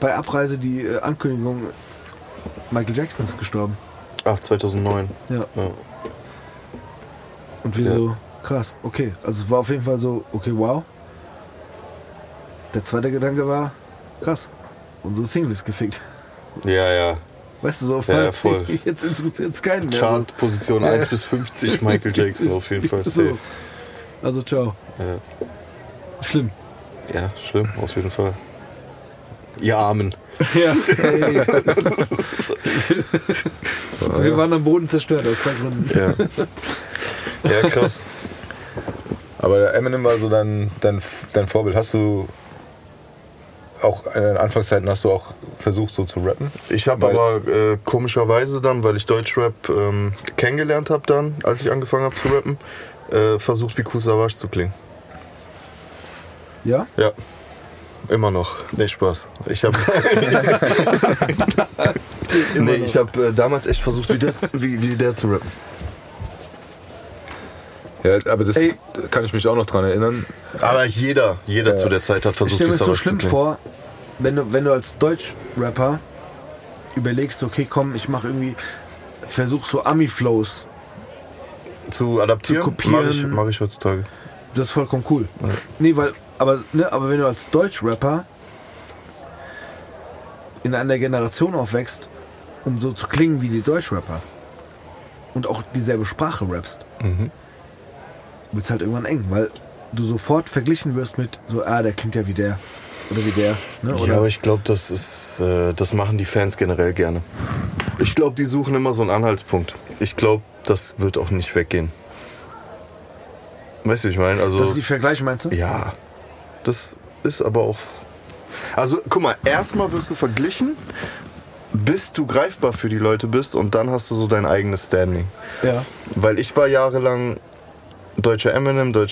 bei Abreise die Ankündigung, Michael Jackson ist gestorben. Ach, 2009. Ja. Und wir so, krass, okay. Also es war auf jeden Fall so, okay, wow. Der zweite Gedanke war, krass, unsere Single ist gefickt. Ja. Weißt du, so auf voll. Jetzt interessiert es keinen mehr. Chartposition 1 bis 50 Michael Jackson auf jeden Fall. So. Also ciao. Ja. Schlimm. Ja, schlimm, auf jeden Fall. Ihr Armen. Ja. Hey. Wir waren am Boden zerstört, aus zwei Gründen. Ja, krass. Aber Eminem war so dein Vorbild. Hast du auch in den Anfangszeiten auch versucht so zu rappen? Ich habe aber komischerweise dann, weil ich Deutschrap kennengelernt habe dann, als ich angefangen habe zu rappen, versucht wie Kusawasch zu klingen. Ja? Ja. Immer noch. Nee, Spaß. Ich habe damals echt versucht, wie der zu rappen. Ja, aber das kann ich mich auch noch dran erinnern. Aber jeder zu der Zeit hat versucht, wie Kusawasch zu klingen. Ich stelle mir so schlimm vor, wenn du als Deutschrapper überlegst, okay, komm, ich mache irgendwie, versuch so Ami-Flows zu adaptieren, zu kopieren, mach ich heutzutage. Das ist vollkommen cool. Ja. Nee, aber wenn du als Deutschrapper in einer Generation aufwächst, um so zu klingen wie die Deutschrapper und auch dieselbe Sprache rappst, wird es halt irgendwann eng, weil du sofort verglichen wirst mit so, der klingt ja wie der oder wie der. Ne? Oder? Ja, aber ich glaube, das machen die Fans generell gerne. Ich glaube, die suchen immer so einen Anhaltspunkt. Ich glaube, das wird auch nicht weggehen. Weißt du, ich meine? Also, das ist die Vergleiche, meinst du? Ja. Das ist aber auch... Also, guck mal, erstmal wirst du verglichen, bis du greifbar für die Leute bist und dann hast du so dein eigenes Standing. Ja. Weil ich war jahrelang deutscher Eminem, so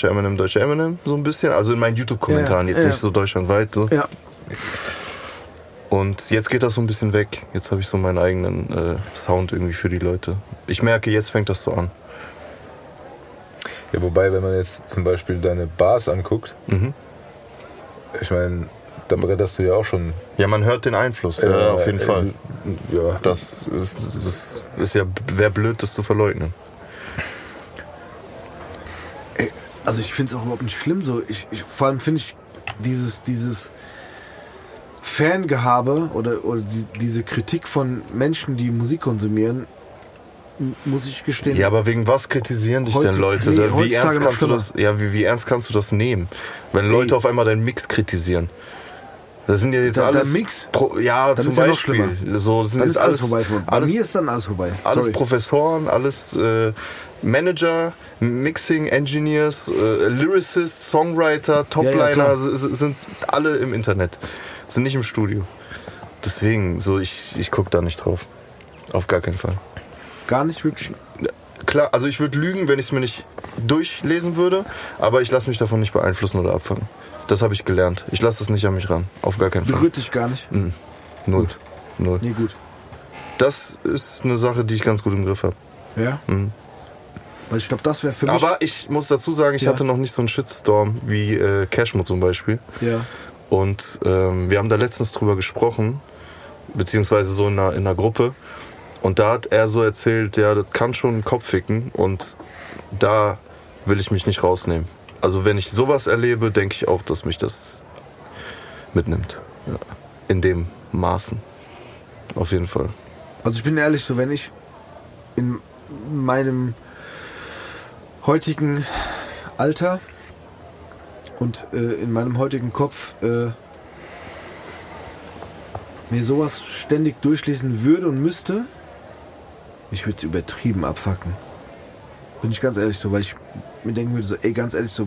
ein bisschen. Also in meinen YouTube-Kommentaren, jetzt nicht so deutschlandweit. So. Ja. Und jetzt geht das so ein bisschen weg. Jetzt habe ich so meinen eigenen Sound irgendwie für die Leute. Ich merke, jetzt fängt das so an. Ja, wobei, wenn man jetzt zum Beispiel deine Bars anguckt, ich meine, da bretterst du ja auch schon. Ja, man hört den Einfluss, ja, auf jeden Fall. Ja, das ist ja, wäre blöd, das zu verleugnen. Also ich finde es auch überhaupt nicht schlimm so. Vor allem finde ich dieses Fangehabe oder diese Kritik von Menschen, die Musik konsumieren, muss ich gestehen. Ja, aber wegen was kritisieren dich denn Leute? Nee, wie ernst kannst du das? Ja, wie ernst kannst du das nehmen, wenn Leute auf einmal deinen Mix kritisieren? Das sind ja jetzt alles Mix? Ja, dann zum Beispiel. Ja, noch so sind dann jetzt ist alles vorbei. Bei mir ist dann alles vorbei. Sorry. Alles Professoren, alles Manager, Mixing Engineers, Lyricists, Songwriter, Topliner, ja, sind alle im Internet, sind nicht im Studio. Deswegen, so ich guck da nicht drauf, auf gar keinen Fall. Gar nicht wirklich. Klar, also ich würde lügen, wenn ich es mir nicht durchlesen würde, aber ich lasse mich davon nicht beeinflussen oder abfangen. Das habe ich gelernt. Ich lasse das nicht an mich ran. Auf gar keinen Fall. Berührt dich gar nicht? Mhm. Null. Nee, gut. Das ist eine Sache, die ich ganz gut im Griff habe. Ja? Mhm. Weil ich glaube, das wäre für mich... Aber ich muss dazu sagen, ich hatte noch nicht so einen Shitstorm wie Cashmo zum Beispiel. Ja. Und wir haben da letztens drüber gesprochen, beziehungsweise so in einer Gruppe. Und da hat er so erzählt, ja, das kann schon einen Kopf ficken und da will ich mich nicht rausnehmen. Also wenn ich sowas erlebe, denke ich auch, dass mich das mitnimmt. Ja. In dem Maßen. Auf jeden Fall. Also ich bin ehrlich, so wenn ich in meinem heutigen Alter und in meinem heutigen Kopf mir sowas ständig durchlesen würde und müsste, ich würde es übertrieben abfacken. Bin ich ganz ehrlich so, weil ich mir denken würde so, ey, ganz ehrlich so,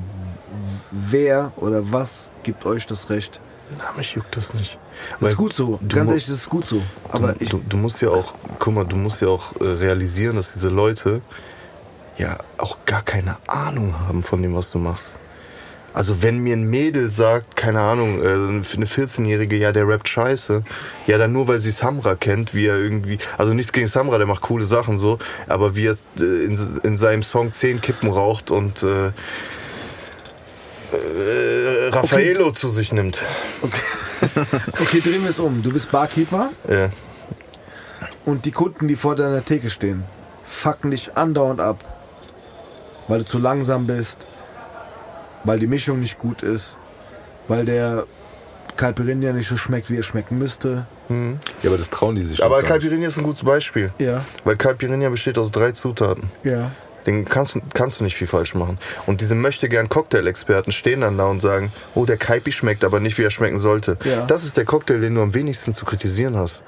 wer oder was gibt euch das Recht? Na, mich juckt das nicht. Das ist gut so, ganz ehrlich, das ist gut so. Aber du musst ja auch, guck mal, realisieren, dass diese Leute ja auch gar keine Ahnung haben von dem, was du machst. Also wenn mir ein Mädel sagt, keine Ahnung, eine 14-Jährige, ja, der rappt scheiße, ja, dann nur, weil sie Samra kennt, wie er irgendwie, also nichts gegen Samra, der macht coole Sachen so, aber wie er in seinem Song 10 Kippen raucht und Raffaello zu sich nimmt. Okay, drehen wir es um. Du bist Barkeeper, ja, und die Kunden, die vor deiner Theke stehen, fucken dich andauernd ab, weil du zu langsam bist, weil die Mischung nicht gut ist, weil der Caipirinha nicht so schmeckt, wie er schmecken müsste. Mhm. Ja, aber das trauen die sich. Aber Caipirinha ist ein gutes Beispiel. Ja. Weil Caipirinha besteht aus 3 Zutaten. Ja. Den kannst du nicht viel falsch machen. Und diese möchtegern Cocktail-Experten stehen dann da und sagen, oh, der Caipi schmeckt aber nicht, wie er schmecken sollte. Ja. Das ist der Cocktail, den du am wenigsten zu kritisieren hast.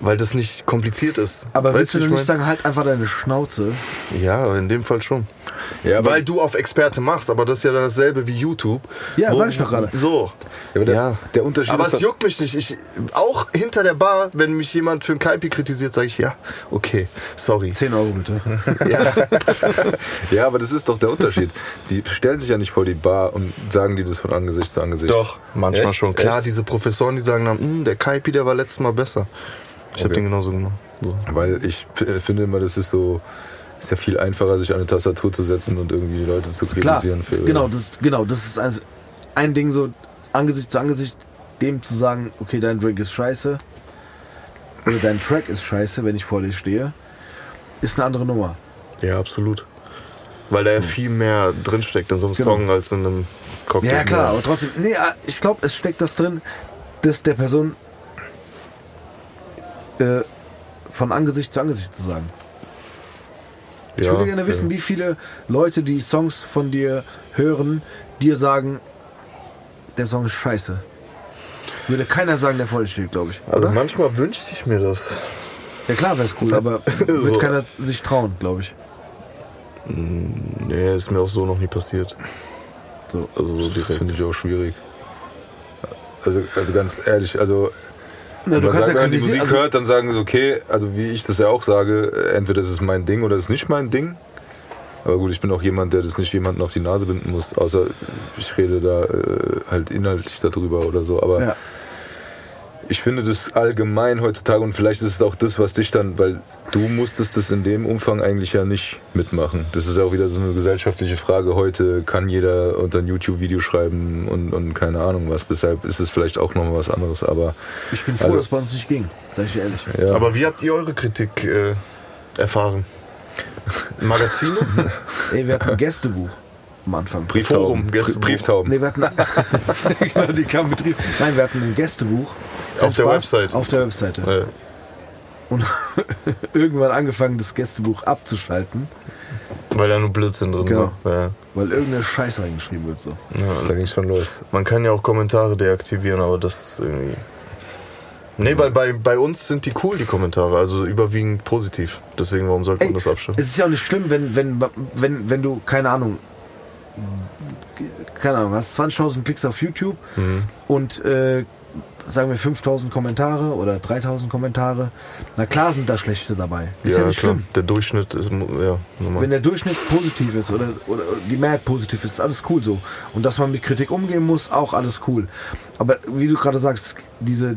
Weil das nicht kompliziert ist. Aber willst du nicht sagen, halt einfach deine Schnauze? Ja, in dem Fall schon. Ja, weil du auf Experte machst, aber das ist ja dann dasselbe wie YouTube. Ja, sag ich doch gerade. So. Ja, der Unterschied aber ist es juckt mich nicht. Auch hinter der Bar, wenn mich jemand für einen Kaipi kritisiert, sage ich, ja, okay, sorry. 10 € bitte. Ja, aber das ist doch der Unterschied. Die stellen sich ja nicht vor die Bar und sagen die das von Angesicht zu Angesicht. Doch, manchmal schon. Klar, diese Professoren, die sagen dann, der Kaipi, der war letztes Mal besser. Ich habe den genauso gemacht. So. Weil ich finde immer, das ist so... Ist ja viel einfacher, sich an eine Tastatur zu setzen und irgendwie die Leute zu kritisieren. Klar, für das ist ein Ding so, Angesicht zu Angesicht, dem zu sagen, okay, dein Drink ist scheiße, oder dein Track ist scheiße, wenn ich vor dir stehe, ist eine andere Nummer. Ja, absolut. Weil da ja viel mehr drinsteckt in so einem Song als in einem Cocktail. Ja, klar, aber trotzdem, nee, ich glaube, es steckt das drin, dass der Person von Angesicht zu Angesicht zu sagen. Ich würde gerne wissen, wie viele Leute, die Songs von dir hören, dir sagen, der Song ist scheiße. Würde keiner sagen, der vor dir steht, glaube ich. Oder? Also manchmal wünschte ich mir das. Ja klar, wäre es cool, aber wird keiner sich trauen, glaube ich. Nee, ist mir auch so noch nie passiert. So, also so direkt. Finde ich auch schwierig. Also ganz ehrlich, also... Na, du kannst sagen, ja wenn man die Musik hört, dann sagen sie, okay, also wie ich das ja auch sage, entweder ist es mein Ding oder ist es nicht mein Ding. Aber gut, ich bin auch jemand, der das nicht jemanden auf die Nase binden muss, außer ich rede da halt inhaltlich darüber oder so. Aber ich finde das allgemein heutzutage, und vielleicht ist es auch das, was dich dann, weil du musstest das in dem Umfang eigentlich ja nicht mitmachen. Das ist ja auch wieder so eine gesellschaftliche Frage. Heute kann jeder unter ein YouTube-Video schreiben und keine Ahnung was. Deshalb ist es vielleicht auch nochmal was anderes. Aber ich bin froh, also, dass bei uns nicht ging, sag ich ehrlich. Ja. Aber wie habt ihr eure Kritik erfahren? Magazine? Ey, wir hatten ein Gästebuch. Am Anfang. Brieftauben. Brieftauben. Nee, wir hatten, die kamen betrieben. Nein, wir hatten ein Gästebuch. Auf der Website. Auf der Webseite. Ja. Und irgendwann angefangen, das Gästebuch abzuschalten. Weil da nur Blödsinn drin war. Genau. Ja. Weil irgendeine Scheiße reingeschrieben wird. So. Ja, da ging es schon los. Man kann ja auch Kommentare deaktivieren, aber das ist irgendwie... Nee, weil bei uns sind die cool, die Kommentare, also überwiegend positiv. Deswegen, warum sollte man das abstimmen? Es ist ja auch nicht schlimm, wenn du, keine Ahnung, hast 20.000 Klicks auf YouTube und sagen wir 5.000 Kommentare oder 3.000 Kommentare. Na klar sind da schlechte dabei. Ist ja nicht schlimm. Der Durchschnitt ist, ja, normal. Wenn der Durchschnitt positiv ist oder die Mehrheit positiv ist, ist alles cool so. Und dass man mit Kritik umgehen muss, auch alles cool. Aber wie du gerade sagst, diese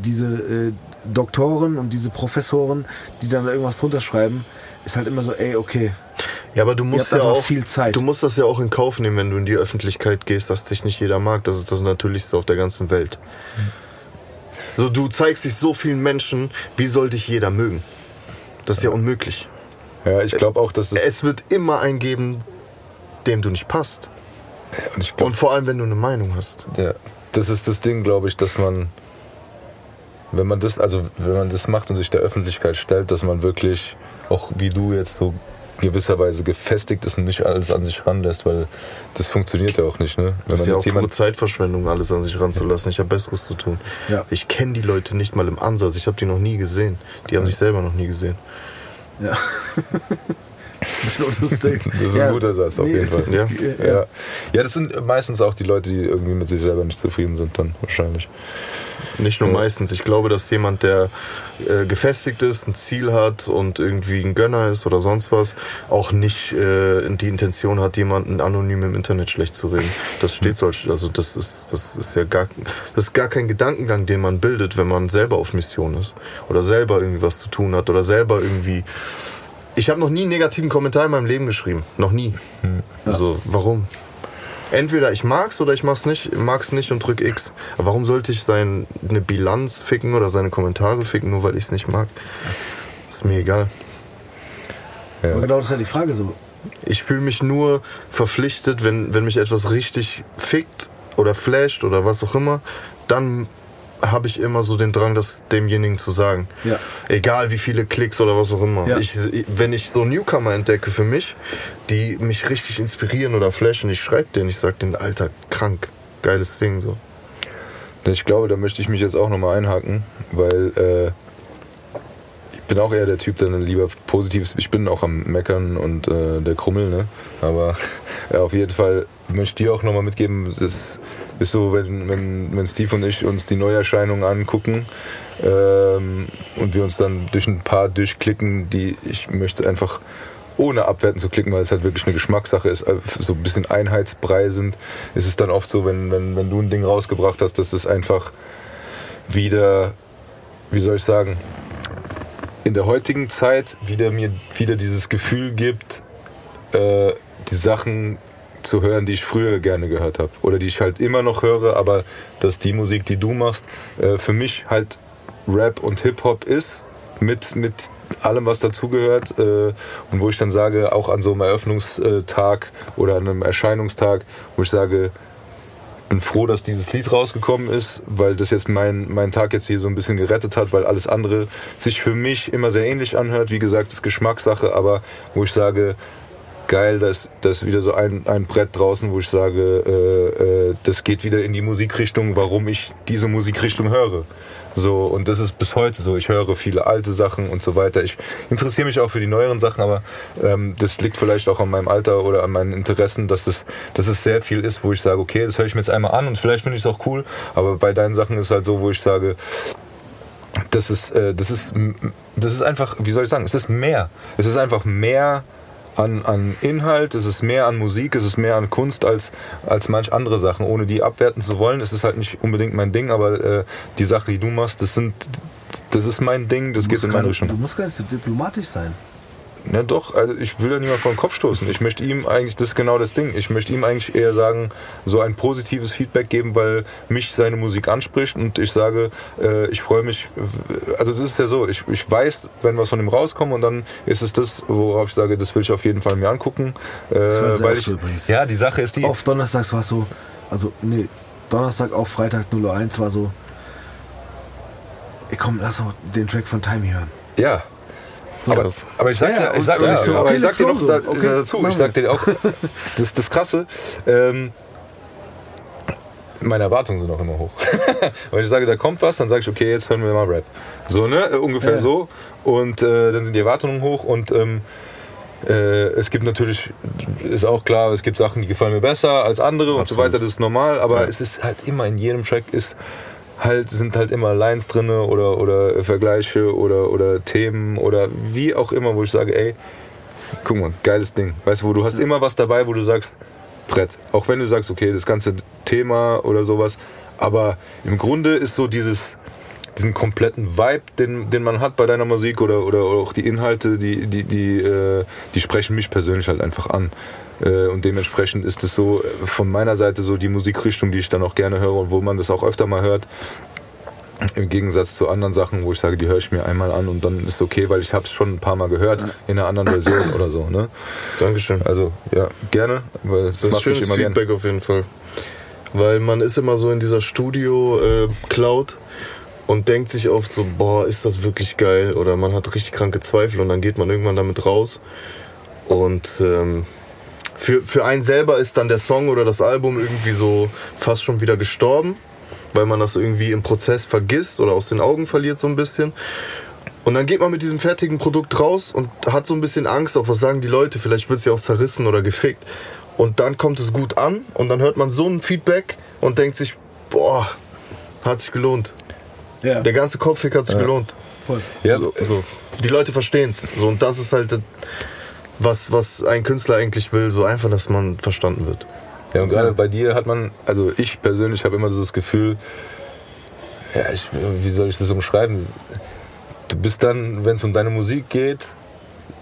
Doktoren und diese Professoren, die dann da irgendwas drunter schreiben, ist halt immer so, ey, okay. Ja, aber du musst ja auch viel Zeit. Du musst das ja auch in Kauf nehmen, wenn du in die Öffentlichkeit gehst, dass dich nicht jeder mag. Das ist das Natürlichste auf der ganzen Welt. So, du zeigst dich so vielen Menschen, wie soll dich jeder mögen? Das ist ja unmöglich. Ja, ich glaube auch, dass es wird immer einen geben, dem du nicht passt. Und, und vor allem, wenn du eine Meinung hast. Ja, das ist das Ding, glaube ich, dass man, wenn man das macht und sich der Öffentlichkeit stellt, dass man wirklich auch, wie du jetzt so gewisserweise gefestigt ist und nicht alles an sich ranlässt, weil das funktioniert ja auch nicht. Ne? Das ist ja auch pure Zeitverschwendung, alles an sich ranzulassen. Ich habe Besseres zu tun. Ja. Ich kenne die Leute nicht mal im Ansatz. Ich habe die noch nie gesehen. Die haben sich selber noch nie gesehen. Ja. Das ist ein guter Satz auf jeden Fall. Ja, das sind meistens auch die Leute, die irgendwie mit sich selber nicht zufrieden sind dann wahrscheinlich. Nicht nur meistens. Ich glaube, dass jemand, der gefestigt ist, ein Ziel hat und irgendwie ein Gönner ist oder sonst was, auch nicht die Intention hat, jemanden anonym im Internet schlecht zu reden. Das steht also das ist gar kein Gedankengang, den man bildet, wenn man selber auf Mission ist oder selber irgendwie was zu tun hat oder selber irgendwie... Ich habe noch nie einen negativen Kommentar in meinem Leben geschrieben. Noch nie. Also warum? Entweder ich mag's oder ich mach's nicht, mag's nicht und drück X. Aber warum sollte ich seine Bilanz ficken oder seine Kommentare ficken, nur weil ich es nicht mag? Ist mir egal. Ja. Aber genau, das ist ja die Frage so. Ich fühle mich nur verpflichtet, wenn mich etwas richtig fickt oder flasht oder was auch immer, dann habe ich immer so den Drang, das demjenigen zu sagen. Ja. Egal wie viele Klicks oder was auch immer. Ja. Wenn ich so Newcomer entdecke für mich, die mich richtig inspirieren oder flashen, ich schreibe denen, ich sage denen, Alter, krank, geiles Ding. So. Ich glaube, da möchte ich mich jetzt auch nochmal einhaken, weil ich bin auch eher der Typ, der lieber Positives, ich bin auch am Meckern und der Krummel, ne? Aber auf jeden Fall möchte ich dir auch nochmal mitgeben, das ist so, wenn Steve und ich uns die Neuerscheinungen angucken und wir uns dann durch ein paar durchklicken, die ich möchte einfach ohne abwerten zu klicken, weil es halt wirklich eine Geschmackssache ist, so ein bisschen Einheitsbrei sind, ist es dann oft so, wenn du ein Ding rausgebracht hast, dass das einfach wieder, wie soll ich sagen, in der heutigen Zeit mir wieder dieses Gefühl gibt, die Sachen zu hören, die ich früher gerne gehört habe oder die ich halt immer noch höre, aber dass die Musik, die du machst, für mich halt Rap und Hip-Hop ist, mit allem, was dazugehört und wo ich dann sage, auch an so einem Eröffnungstag oder an einem Erscheinungstag, wo ich sage, bin froh, dass dieses Lied rausgekommen ist, weil das jetzt mein Tag jetzt hier so ein bisschen gerettet hat, weil alles andere sich für mich immer sehr ähnlich anhört. Wie gesagt, das ist Geschmackssache, aber wo ich sage, geil, das ist wieder so ein Brett draußen, wo ich sage, das geht wieder in die Musikrichtung, warum ich diese Musikrichtung höre. So, und das ist bis heute so. Ich höre viele alte Sachen und so weiter. Ich interessiere mich auch für die neueren Sachen, aber das liegt vielleicht auch an meinem Alter oder an meinen Interessen, dass es sehr viel ist, wo ich sage, okay, das höre ich mir jetzt einmal an und vielleicht finde ich es auch cool, aber bei deinen Sachen ist es halt so, wo ich sage... Das ist einfach, wie soll ich sagen, es ist mehr. Es ist einfach mehr an Inhalt, es ist mehr an Musik, es ist mehr an Kunst als manch andere Sachen. Ohne die abwerten zu wollen, es ist halt nicht unbedingt mein Ding, aber die Sachen, die du machst, das ist mein Ding, das geht in meine Richtung. Du musst gar nicht so diplomatisch sein. Ja doch, also ich will ja niemand vor den Kopf stoßen. Ich möchte ihm eigentlich, das ist genau das Ding, ich möchte ihm eigentlich eher sagen, so ein positives Feedback geben, weil mich seine Musik anspricht und ich sage, ich freue mich, also es ist ja so, ich weiß, wenn was von ihm rauskommt und dann ist es das, worauf ich sage, das will ich auf jeden Fall mir angucken. Das war sehr weil ich, übrigens. Ja, die Sache ist die... Auf Donnerstags war es so, also nee, Donnerstag auf Freitag 01 war so, ey, komm, lass doch den Track von Timmy hören. Ja. So aber ich sag dir dazu, ich sag dir auch, das Krasse, meine Erwartungen sind auch immer hoch. Wenn ich sage, da kommt was, dann sage ich, okay, jetzt hören wir mal Rap. So, ne, ungefähr so. Und dann sind die Erwartungen hoch und es gibt natürlich, ist auch klar, es gibt Sachen, die gefallen mir besser als andere. Absolut. Und so weiter, das ist normal, aber es ist halt immer in jedem Track ist... Halt, sind halt immer Lines drin oder Vergleiche oder Themen oder wie auch immer, wo ich sage, ey, guck mal, geiles Ding. Weißt du, wo du hast immer was dabei, wo du sagst, Brett. Auch wenn du sagst, okay, das ganze Thema oder sowas, aber im Grunde ist so diesen kompletten Vibe, den man hat bei deiner Musik oder auch die Inhalte, die sprechen mich persönlich halt einfach an. Und dementsprechend ist es so von meiner Seite so die Musikrichtung, die ich dann auch gerne höre und wo man das auch öfter mal hört. Im Gegensatz zu anderen Sachen, wo ich sage, die höre ich mir einmal an und dann ist okay, weil ich habe es schon ein paar Mal gehört in einer anderen Version oder so. Ne? Dankeschön. Also ja, gerne. Weil das ist schönes Feedback gern. Auf jeden Fall. Weil man ist immer so in dieser Studio-Cloud und denkt sich oft so, boah, ist das wirklich geil? Oder man hat richtig kranke Zweifel und dann geht man irgendwann damit raus und für einen selber ist dann der Song oder das Album irgendwie so fast schon wieder gestorben, weil man das irgendwie im Prozess vergisst oder aus den Augen verliert so ein bisschen. Und dann geht man mit diesem fertigen Produkt raus und hat so ein bisschen Angst, auch was sagen die Leute, vielleicht wird es ja auch zerrissen oder gefickt. Und dann kommt es gut an und dann hört man so ein Feedback und denkt sich, boah, hat sich gelohnt. Ja. Der ganze Kopfhick hat sich gelohnt. Voll. Ja. So. Die Leute verstehen es. So, und das ist halt... Was ein Künstler eigentlich will, so einfach, dass man verstanden wird. Ja, und gerade bei dir hat man, also ich persönlich habe immer so das Gefühl, ja, wie soll ich das umschreiben? Du bist dann, wenn es um deine Musik geht,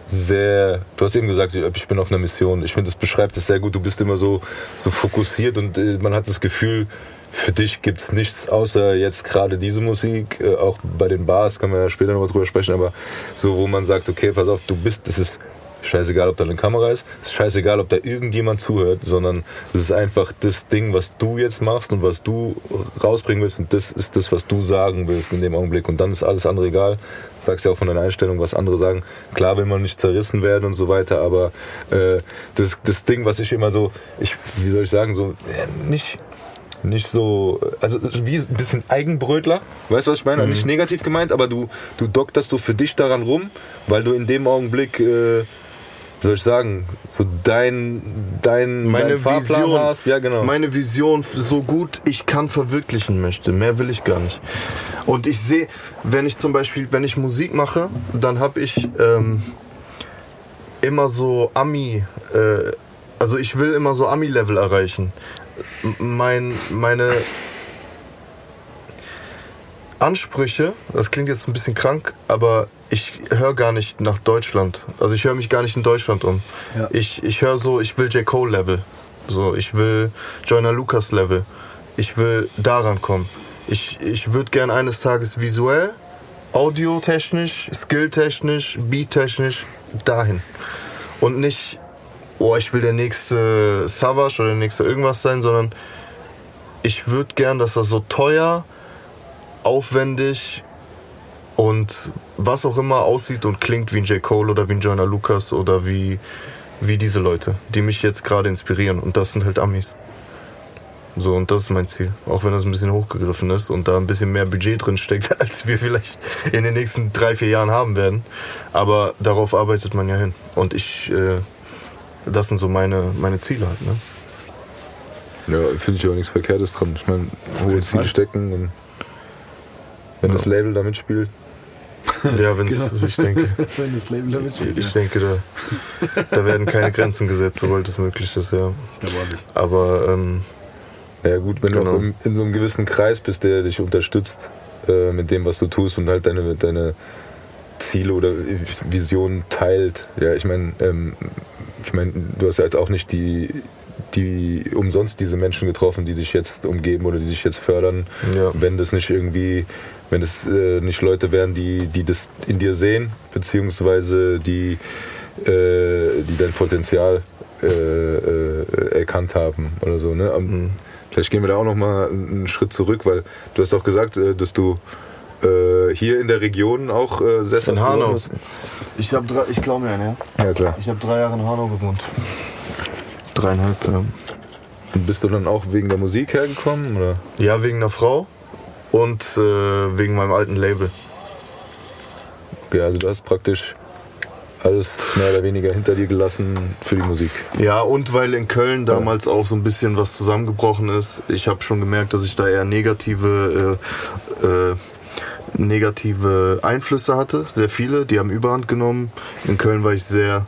sehr, du hast eben gesagt, ich bin auf einer Mission. Ich finde, das beschreibt es sehr gut. Du bist immer so fokussiert und man hat das Gefühl, für dich gibt es nichts außer jetzt gerade diese Musik, auch bei den Bars, können wir ja später noch mal drüber sprechen, aber so, wo man sagt, okay, pass auf, du bist, das ist scheißegal, ob da eine Kamera ist, es ist scheißegal, ob da irgendjemand zuhört, sondern es ist einfach das Ding, was du jetzt machst und was du rausbringen willst und das ist das, was du sagen willst in dem Augenblick und dann ist alles andere egal. Du sagst ja auch von deiner Einstellung, was andere sagen. Klar will man nicht zerrissen werden und so weiter, aber das Ding, was ich immer so, wie soll ich sagen, so nicht so, also wie ein bisschen Eigenbrötler, weißt du, was ich meine? Nicht negativ gemeint, aber du dokterst so für dich daran rum, weil du in dem Augenblick... soll ich sagen, so dein Fahrplan Vision, hast. Ja, genau. Meine Vision so gut ich kann verwirklichen möchte. Mehr will ich gar nicht. Und ich sehe, wenn ich zum Beispiel, wenn ich Musik mache, dann habe ich immer so Ami, also ich will immer so Ami-Level erreichen. Meine Ansprüche, das klingt jetzt ein bisschen krank, aber ich höre gar nicht nach Deutschland. Also ich höre mich gar nicht in Deutschland um. Ja. Ich höre so, ich will J. Cole Level. So, ich will Joyner Lucas Level. Ich will daran kommen. Ich würde gern eines Tages visuell, audiotechnisch, skilltechnisch, beattechnisch dahin. Und nicht, oh, ich will der nächste Savas oder der nächste irgendwas sein, sondern ich würde gern, dass das so teuer, aufwendig und was auch immer aussieht und klingt wie ein J. Cole oder wie ein Joyner Lucas oder wie diese Leute, die mich jetzt gerade inspirieren. Und das sind halt Amis. So, und das ist mein Ziel. Auch wenn das ein bisschen hochgegriffen ist und da ein bisschen mehr Budget drin steckt, als wir vielleicht in den nächsten 3-4 Jahren haben werden. Aber darauf arbeitet man ja hin. Und das sind so meine Ziele halt, ne? Ja, finde ich auch nichts Verkehrtes dran. Ich meine, wo jetzt viele stecken und wenn das Label da mitspielt... Ja, wenn es, genau. Ich denke, wenn das Label damit spielt, ich denke, da werden keine Grenzen gesetzt, sobald es möglich ist, ja. Ich glaube auch nicht. Aber, ja gut, wenn du auch in so einem gewissen Kreis bist, der dich unterstützt mit dem, was du tust und halt deine Ziele oder Visionen teilt. Ja, ich meine, du hast ja jetzt auch nicht die umsonst diese Menschen getroffen, die dich jetzt umgeben oder die dich jetzt fördern, ja. wenn das nicht Leute wären, die das in dir sehen, beziehungsweise die dein Potenzial erkannt haben oder so, ne? Vielleicht gehen wir da auch nochmal einen Schritt zurück, weil du hast auch gesagt, dass du hier in der Region auch sesshaft in Hanau. Ich glaube mir einen, ja. Ja, klar. Ich habe 3 Jahre in Hanau gewohnt. 3,5, ja. Und bist du dann auch wegen der Musik hergekommen, oder? Ja, wegen einer Frau und wegen meinem alten Label. Ja, also du hast praktisch alles mehr oder weniger hinter dir gelassen für die Musik. Ja, und weil in Köln damals auch so ein bisschen was zusammengebrochen ist. Ich habe schon gemerkt, dass ich da eher negative Einflüsse hatte. Sehr viele, die haben Überhand genommen. In Köln war ich sehr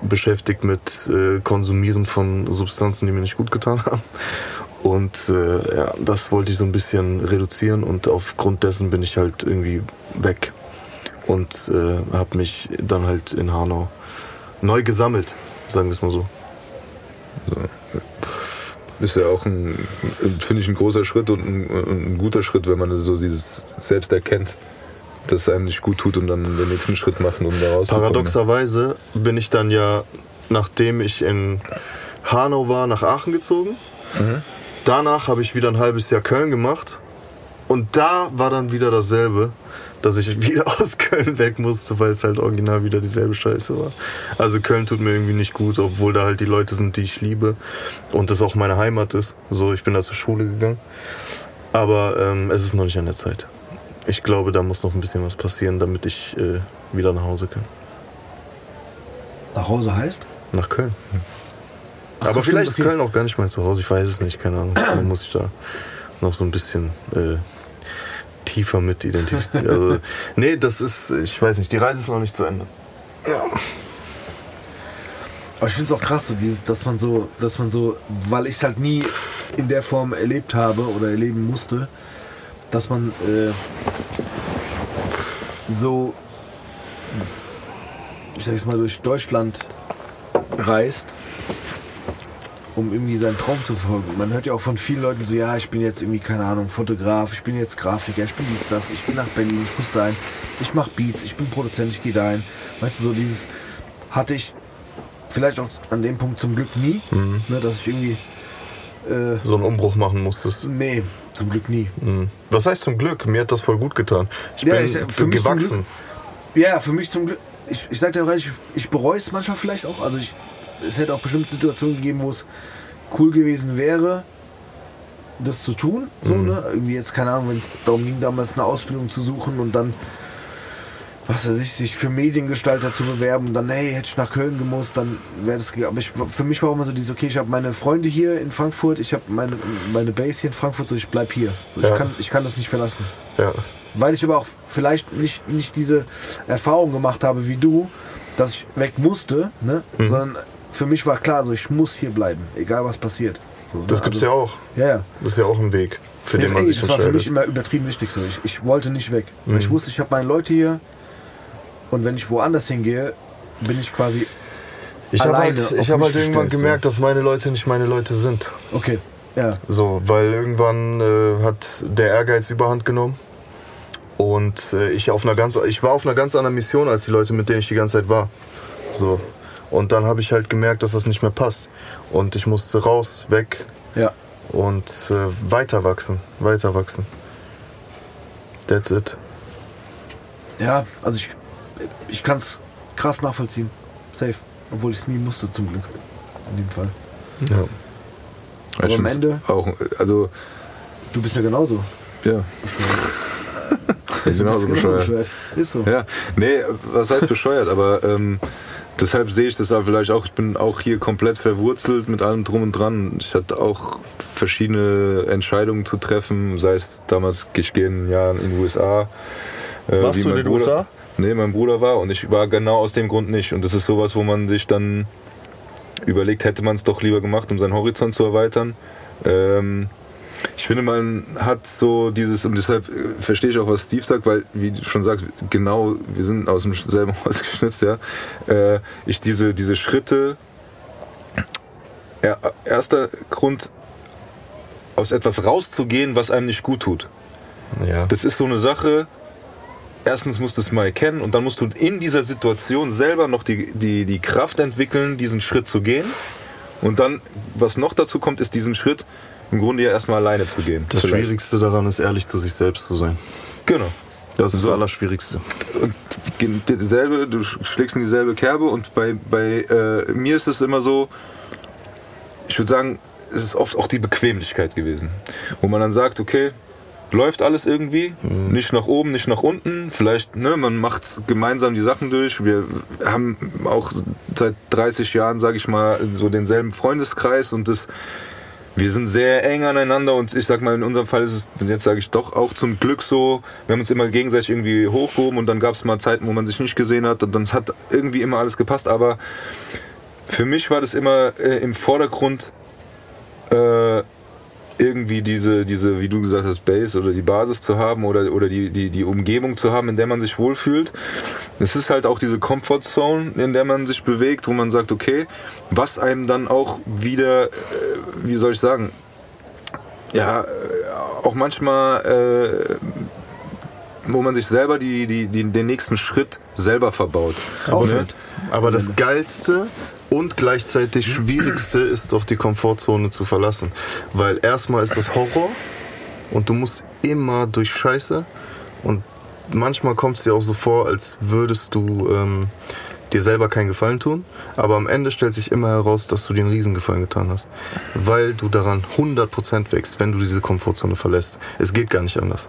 beschäftigt mit Konsumieren von Substanzen, die mir nicht gut getan haben. Und ja, das wollte ich so ein bisschen reduzieren und aufgrund dessen bin ich halt irgendwie weg und habe mich dann halt in Hanau neu gesammelt, sagen wir es mal so. Ist ja auch finde ich ein großer Schritt und ein guter Schritt, wenn man so dieses selbst erkennt, dass es einem nicht gut tut und dann den nächsten Schritt machen, um da rauszukommen. Paradoxerweise bin ich dann ja, nachdem ich in Hanau war, nach Aachen gezogen. Mhm. Danach habe ich wieder ein halbes Jahr Köln gemacht und da war dann wieder dasselbe, dass ich wieder aus Köln weg musste, weil es halt original wieder dieselbe Scheiße war. Also Köln tut mir irgendwie nicht gut, obwohl da halt die Leute sind, die ich liebe und das auch meine Heimat ist. So, ich bin da zur Schule gegangen, aber es ist noch nicht an der Zeit. Ich glaube, da muss noch ein bisschen was passieren, damit ich wieder nach Hause kann. Nach Hause heißt? Nach Köln. Ach, aber so vielleicht stimmt, ist Köln auch gar nicht mein Zuhause, ich weiß es nicht, keine Ahnung. Da muss ich da noch so ein bisschen tiefer mit identifizieren. Also, nee, das ist, ich weiß nicht, die Reise ist noch nicht zu Ende. Ja. Aber ich finde es auch krass, so dieses, dass man so, weil ich es halt nie in der Form erlebt habe oder erleben musste, dass man so, ich sag jetzt mal, durch Deutschland reist, um irgendwie seinen Traum zu verfolgen. Man hört ja auch von vielen Leuten so, ja, ich bin jetzt irgendwie, keine Ahnung, Fotograf, ich bin jetzt Grafiker, ich bin dies, das, ich bin nach Berlin, ich muss dahin, ich mach Beats, ich bin Produzent, ich gehe dahin. Weißt du, so dieses hatte ich vielleicht auch an dem Punkt zum Glück nie, ne, dass ich irgendwie so einen Umbruch machen musstest. Nee. Zum Glück nie. Was heißt zum Glück? Mir hat das voll gut getan. Ich bin gewachsen. Ja, für mich zum Glück. Ich sag dir auch ehrlich, ich bereue es manchmal vielleicht auch. Also es hätte auch bestimmte Situationen gegeben, wo es cool gewesen wäre, das zu tun. So, ne? Irgendwie jetzt, keine Ahnung, wenn es darum ging, damals eine Ausbildung zu suchen und dann, was weiß ich, sich für Mediengestalter zu bewerben und dann, hey, hätte ich nach Köln gemusst, dann wäre das gegangen. Aber für mich war auch immer so dieses, okay, ich habe meine Freunde hier in Frankfurt, ich habe meine Base hier in Frankfurt, so ich bleib hier. So, ja. Ich kann das nicht verlassen. Ja. Weil ich aber auch vielleicht nicht diese Erfahrung gemacht habe wie du, dass ich weg musste, ne? Sondern für mich war klar, so ich muss hier bleiben, egal was passiert. So, das gibt's ja auch. Ja. Das ist ja auch ein Weg, für den man sich entscheidet. Das war für mich immer übertrieben wichtig. So. Ich wollte nicht weg. Weil ich wusste, ich habe meine Leute hier. Und wenn ich woanders hingehe, bin ich quasi alleine. Ich habe halt irgendwann gemerkt, dass meine Leute nicht meine Leute sind. Okay, ja. So, weil irgendwann hat der Ehrgeiz Überhand genommen und ich war auf einer ganz anderen Mission als die Leute, mit denen ich die ganze Zeit war. So, und dann habe ich halt gemerkt, dass das nicht mehr passt und ich musste raus, weg. Ja. Und weiter wachsen. That's it. Ja, also ich kann es krass nachvollziehen. Safe. Obwohl ich es nie musste, zum Glück. In dem Fall. Ja. Aber am Ende. Auch, also, du bist ja genauso. Ja. Bescheuert. Genauso bescheuert. Ist so. Ja. Nee, was heißt bescheuert? Aber deshalb sehe ich das halt vielleicht auch. Ich bin auch hier komplett verwurzelt mit allem Drum und Dran. Ich hatte auch verschiedene Entscheidungen zu treffen. Sei es damals, ich gehe ein Jahr in die USA. Warst du in den USA? Nee, mein Bruder war und ich war genau aus dem Grund nicht. Und das ist sowas, wo man sich dann überlegt, hätte man es doch lieber gemacht, um seinen Horizont zu erweitern. Ich finde, man hat so dieses, und deshalb verstehe ich auch, was Steve sagt, weil, wie du schon sagst, genau, wir sind aus dem selben Holz geschnitzt, ja. Ich diese Schritte, erster Grund, aus etwas rauszugehen, was einem nicht gut tut. Ja. Das ist so eine Sache, erstens musst du es mal erkennen und dann musst du in dieser Situation selber noch die Kraft entwickeln, diesen Schritt zu gehen. Und dann, was noch dazu kommt, ist diesen Schritt im Grunde ja erstmal alleine zu gehen. Das vielleicht. Schwierigste daran ist, ehrlich zu sich selbst zu sein. Genau. Das ist so. Das Allerschwierigste. Und du schlägst in dieselbe Kerbe und bei mir ist es immer so, ich würde sagen, es ist oft auch die Bequemlichkeit gewesen. Wo man dann sagt, okay, läuft alles irgendwie, nicht nach oben, nicht nach unten, vielleicht, ne, man macht gemeinsam die Sachen durch, wir haben auch seit 30 Jahren, sage ich mal, so denselben Freundeskreis und das, wir sind sehr eng aneinander und ich sag mal, in unserem Fall ist es, jetzt sage ich doch auch zum Glück so, wir haben uns immer gegenseitig irgendwie hochgehoben und dann gab es mal Zeiten, wo man sich nicht gesehen hat und dann hat irgendwie immer alles gepasst, aber für mich war das immer im Vordergrund, irgendwie diese, wie du gesagt hast, Base oder die Basis zu haben oder die Umgebung zu haben, in der man sich wohlfühlt. Es ist halt auch diese Comfort Zone, in der man sich bewegt, wo man sagt, okay, was einem dann auch wieder, wie soll ich sagen, ja, auch manchmal, wo man sich selber den nächsten Schritt selber verbaut. Aber das Geilste und gleichzeitig Schwierigste ist doch, die Komfortzone zu verlassen. Weil erstmal ist das Horror und du musst immer durch Scheiße und manchmal kommt es dir auch so vor, als würdest du dir selber keinen Gefallen tun, aber am Ende stellt sich immer heraus, dass du dir einen Riesengefallen getan hast, weil du daran 100% wächst, wenn du diese Komfortzone verlässt. Es geht gar nicht anders.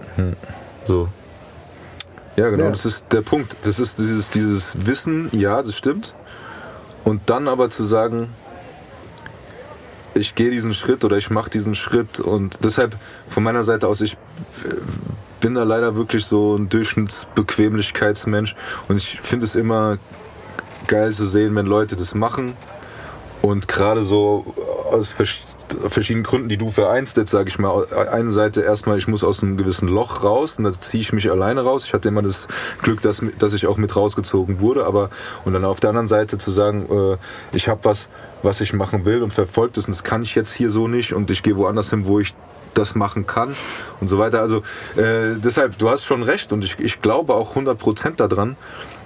So. Ja, genau, das ist der Punkt. Das ist dieses Wissen, ja, das stimmt. Und dann aber zu sagen, ich gehe diesen Schritt oder ich mache diesen Schritt und deshalb von meiner Seite aus, ich bin da leider wirklich so ein Durchschnittsbequemlichkeitsmensch und ich finde es immer geil zu sehen, wenn Leute das machen und gerade so aus verschiedenen Gründen, die du vereinst, jetzt sage ich mal, eine Seite erstmal, ich muss aus einem gewissen Loch raus und da ziehe ich mich alleine raus. Ich hatte immer das Glück, dass ich auch mit rausgezogen wurde, aber und dann auf der anderen Seite zu sagen, ich habe was ich machen will und verfolgt es und das kann ich jetzt hier so nicht und ich gehe woanders hin, wo ich das machen kann und so weiter. Also deshalb, du hast schon recht und ich glaube auch 100% daran.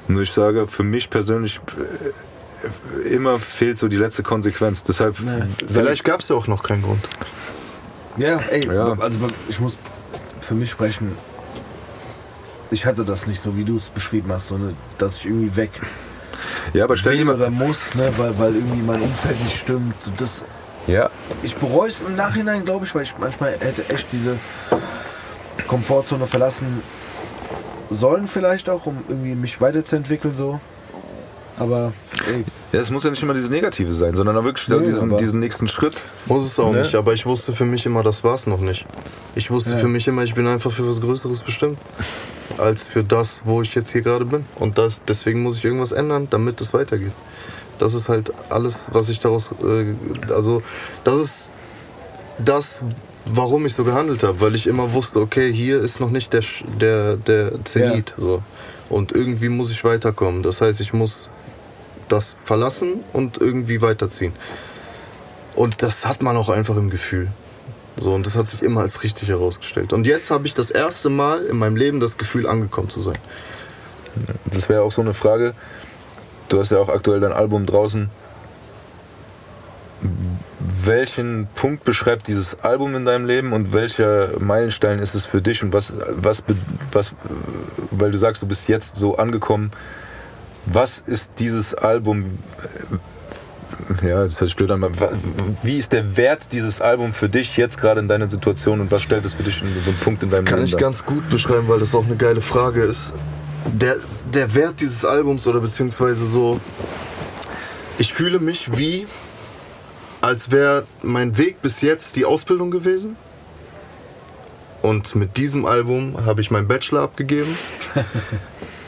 Nur ich sage, für mich persönlich immer fehlt so die letzte Konsequenz. Deshalb vielleicht gab es ja auch noch keinen Grund. Ja, ey, ja. Also ich muss für mich sprechen. Ich hatte das nicht so, wie du es beschrieben hast, sondern dass ich irgendwie weg. Ja, aber stell dir mal, oder muss, ne, weil irgendwie mein Umfeld nicht stimmt. Das, ja. Ich bereue es im Nachhinein, glaube ich, weil ich manchmal hätte echt diese Komfortzone verlassen sollen, vielleicht auch, um irgendwie mich weiterzuentwickeln so. Aber ja, es muss ja nicht immer dieses Negative sein, sondern auch wirklich diesen nächsten Schritt. Muss es auch nicht, aber ich wusste für mich immer, das war es noch nicht. Ich wusste für mich immer, ich bin einfach für was Größeres bestimmt, als für das, wo ich jetzt hier gerade bin. Und deswegen muss ich irgendwas ändern, damit es weitergeht. Das ist halt alles, was ich daraus... also das ist das, warum ich so gehandelt habe, weil ich immer wusste, okay, hier ist noch nicht der Zenit. Ja. So. Und irgendwie muss ich weiterkommen. Das heißt, ich muss das verlassen und irgendwie weiterziehen. Und das hat man auch einfach im Gefühl. So, und das hat sich immer als richtig herausgestellt. Und jetzt habe ich das erste Mal in meinem Leben das Gefühl, angekommen zu sein. Das wäre auch so eine Frage. Du hast ja auch aktuell dein Album draußen. Welchen Punkt beschreibt dieses Album in deinem Leben und welcher Meilenstein ist es für dich? Und was, weil du sagst, du bist jetzt so angekommen, was ist dieses Album, ja, das hört sich blöd an, wie ist der Wert dieses Albums für dich jetzt gerade in deiner Situation und was stellt es für dich in so einen Punkt in deinem Leben? Das kann ich ganz gut beschreiben, weil das auch eine geile Frage ist. Der Wert dieses Albums oder beziehungsweise so, ich fühle mich wie, als wäre mein Weg bis jetzt die Ausbildung gewesen. Und mit diesem Album habe ich meinen Bachelor abgegeben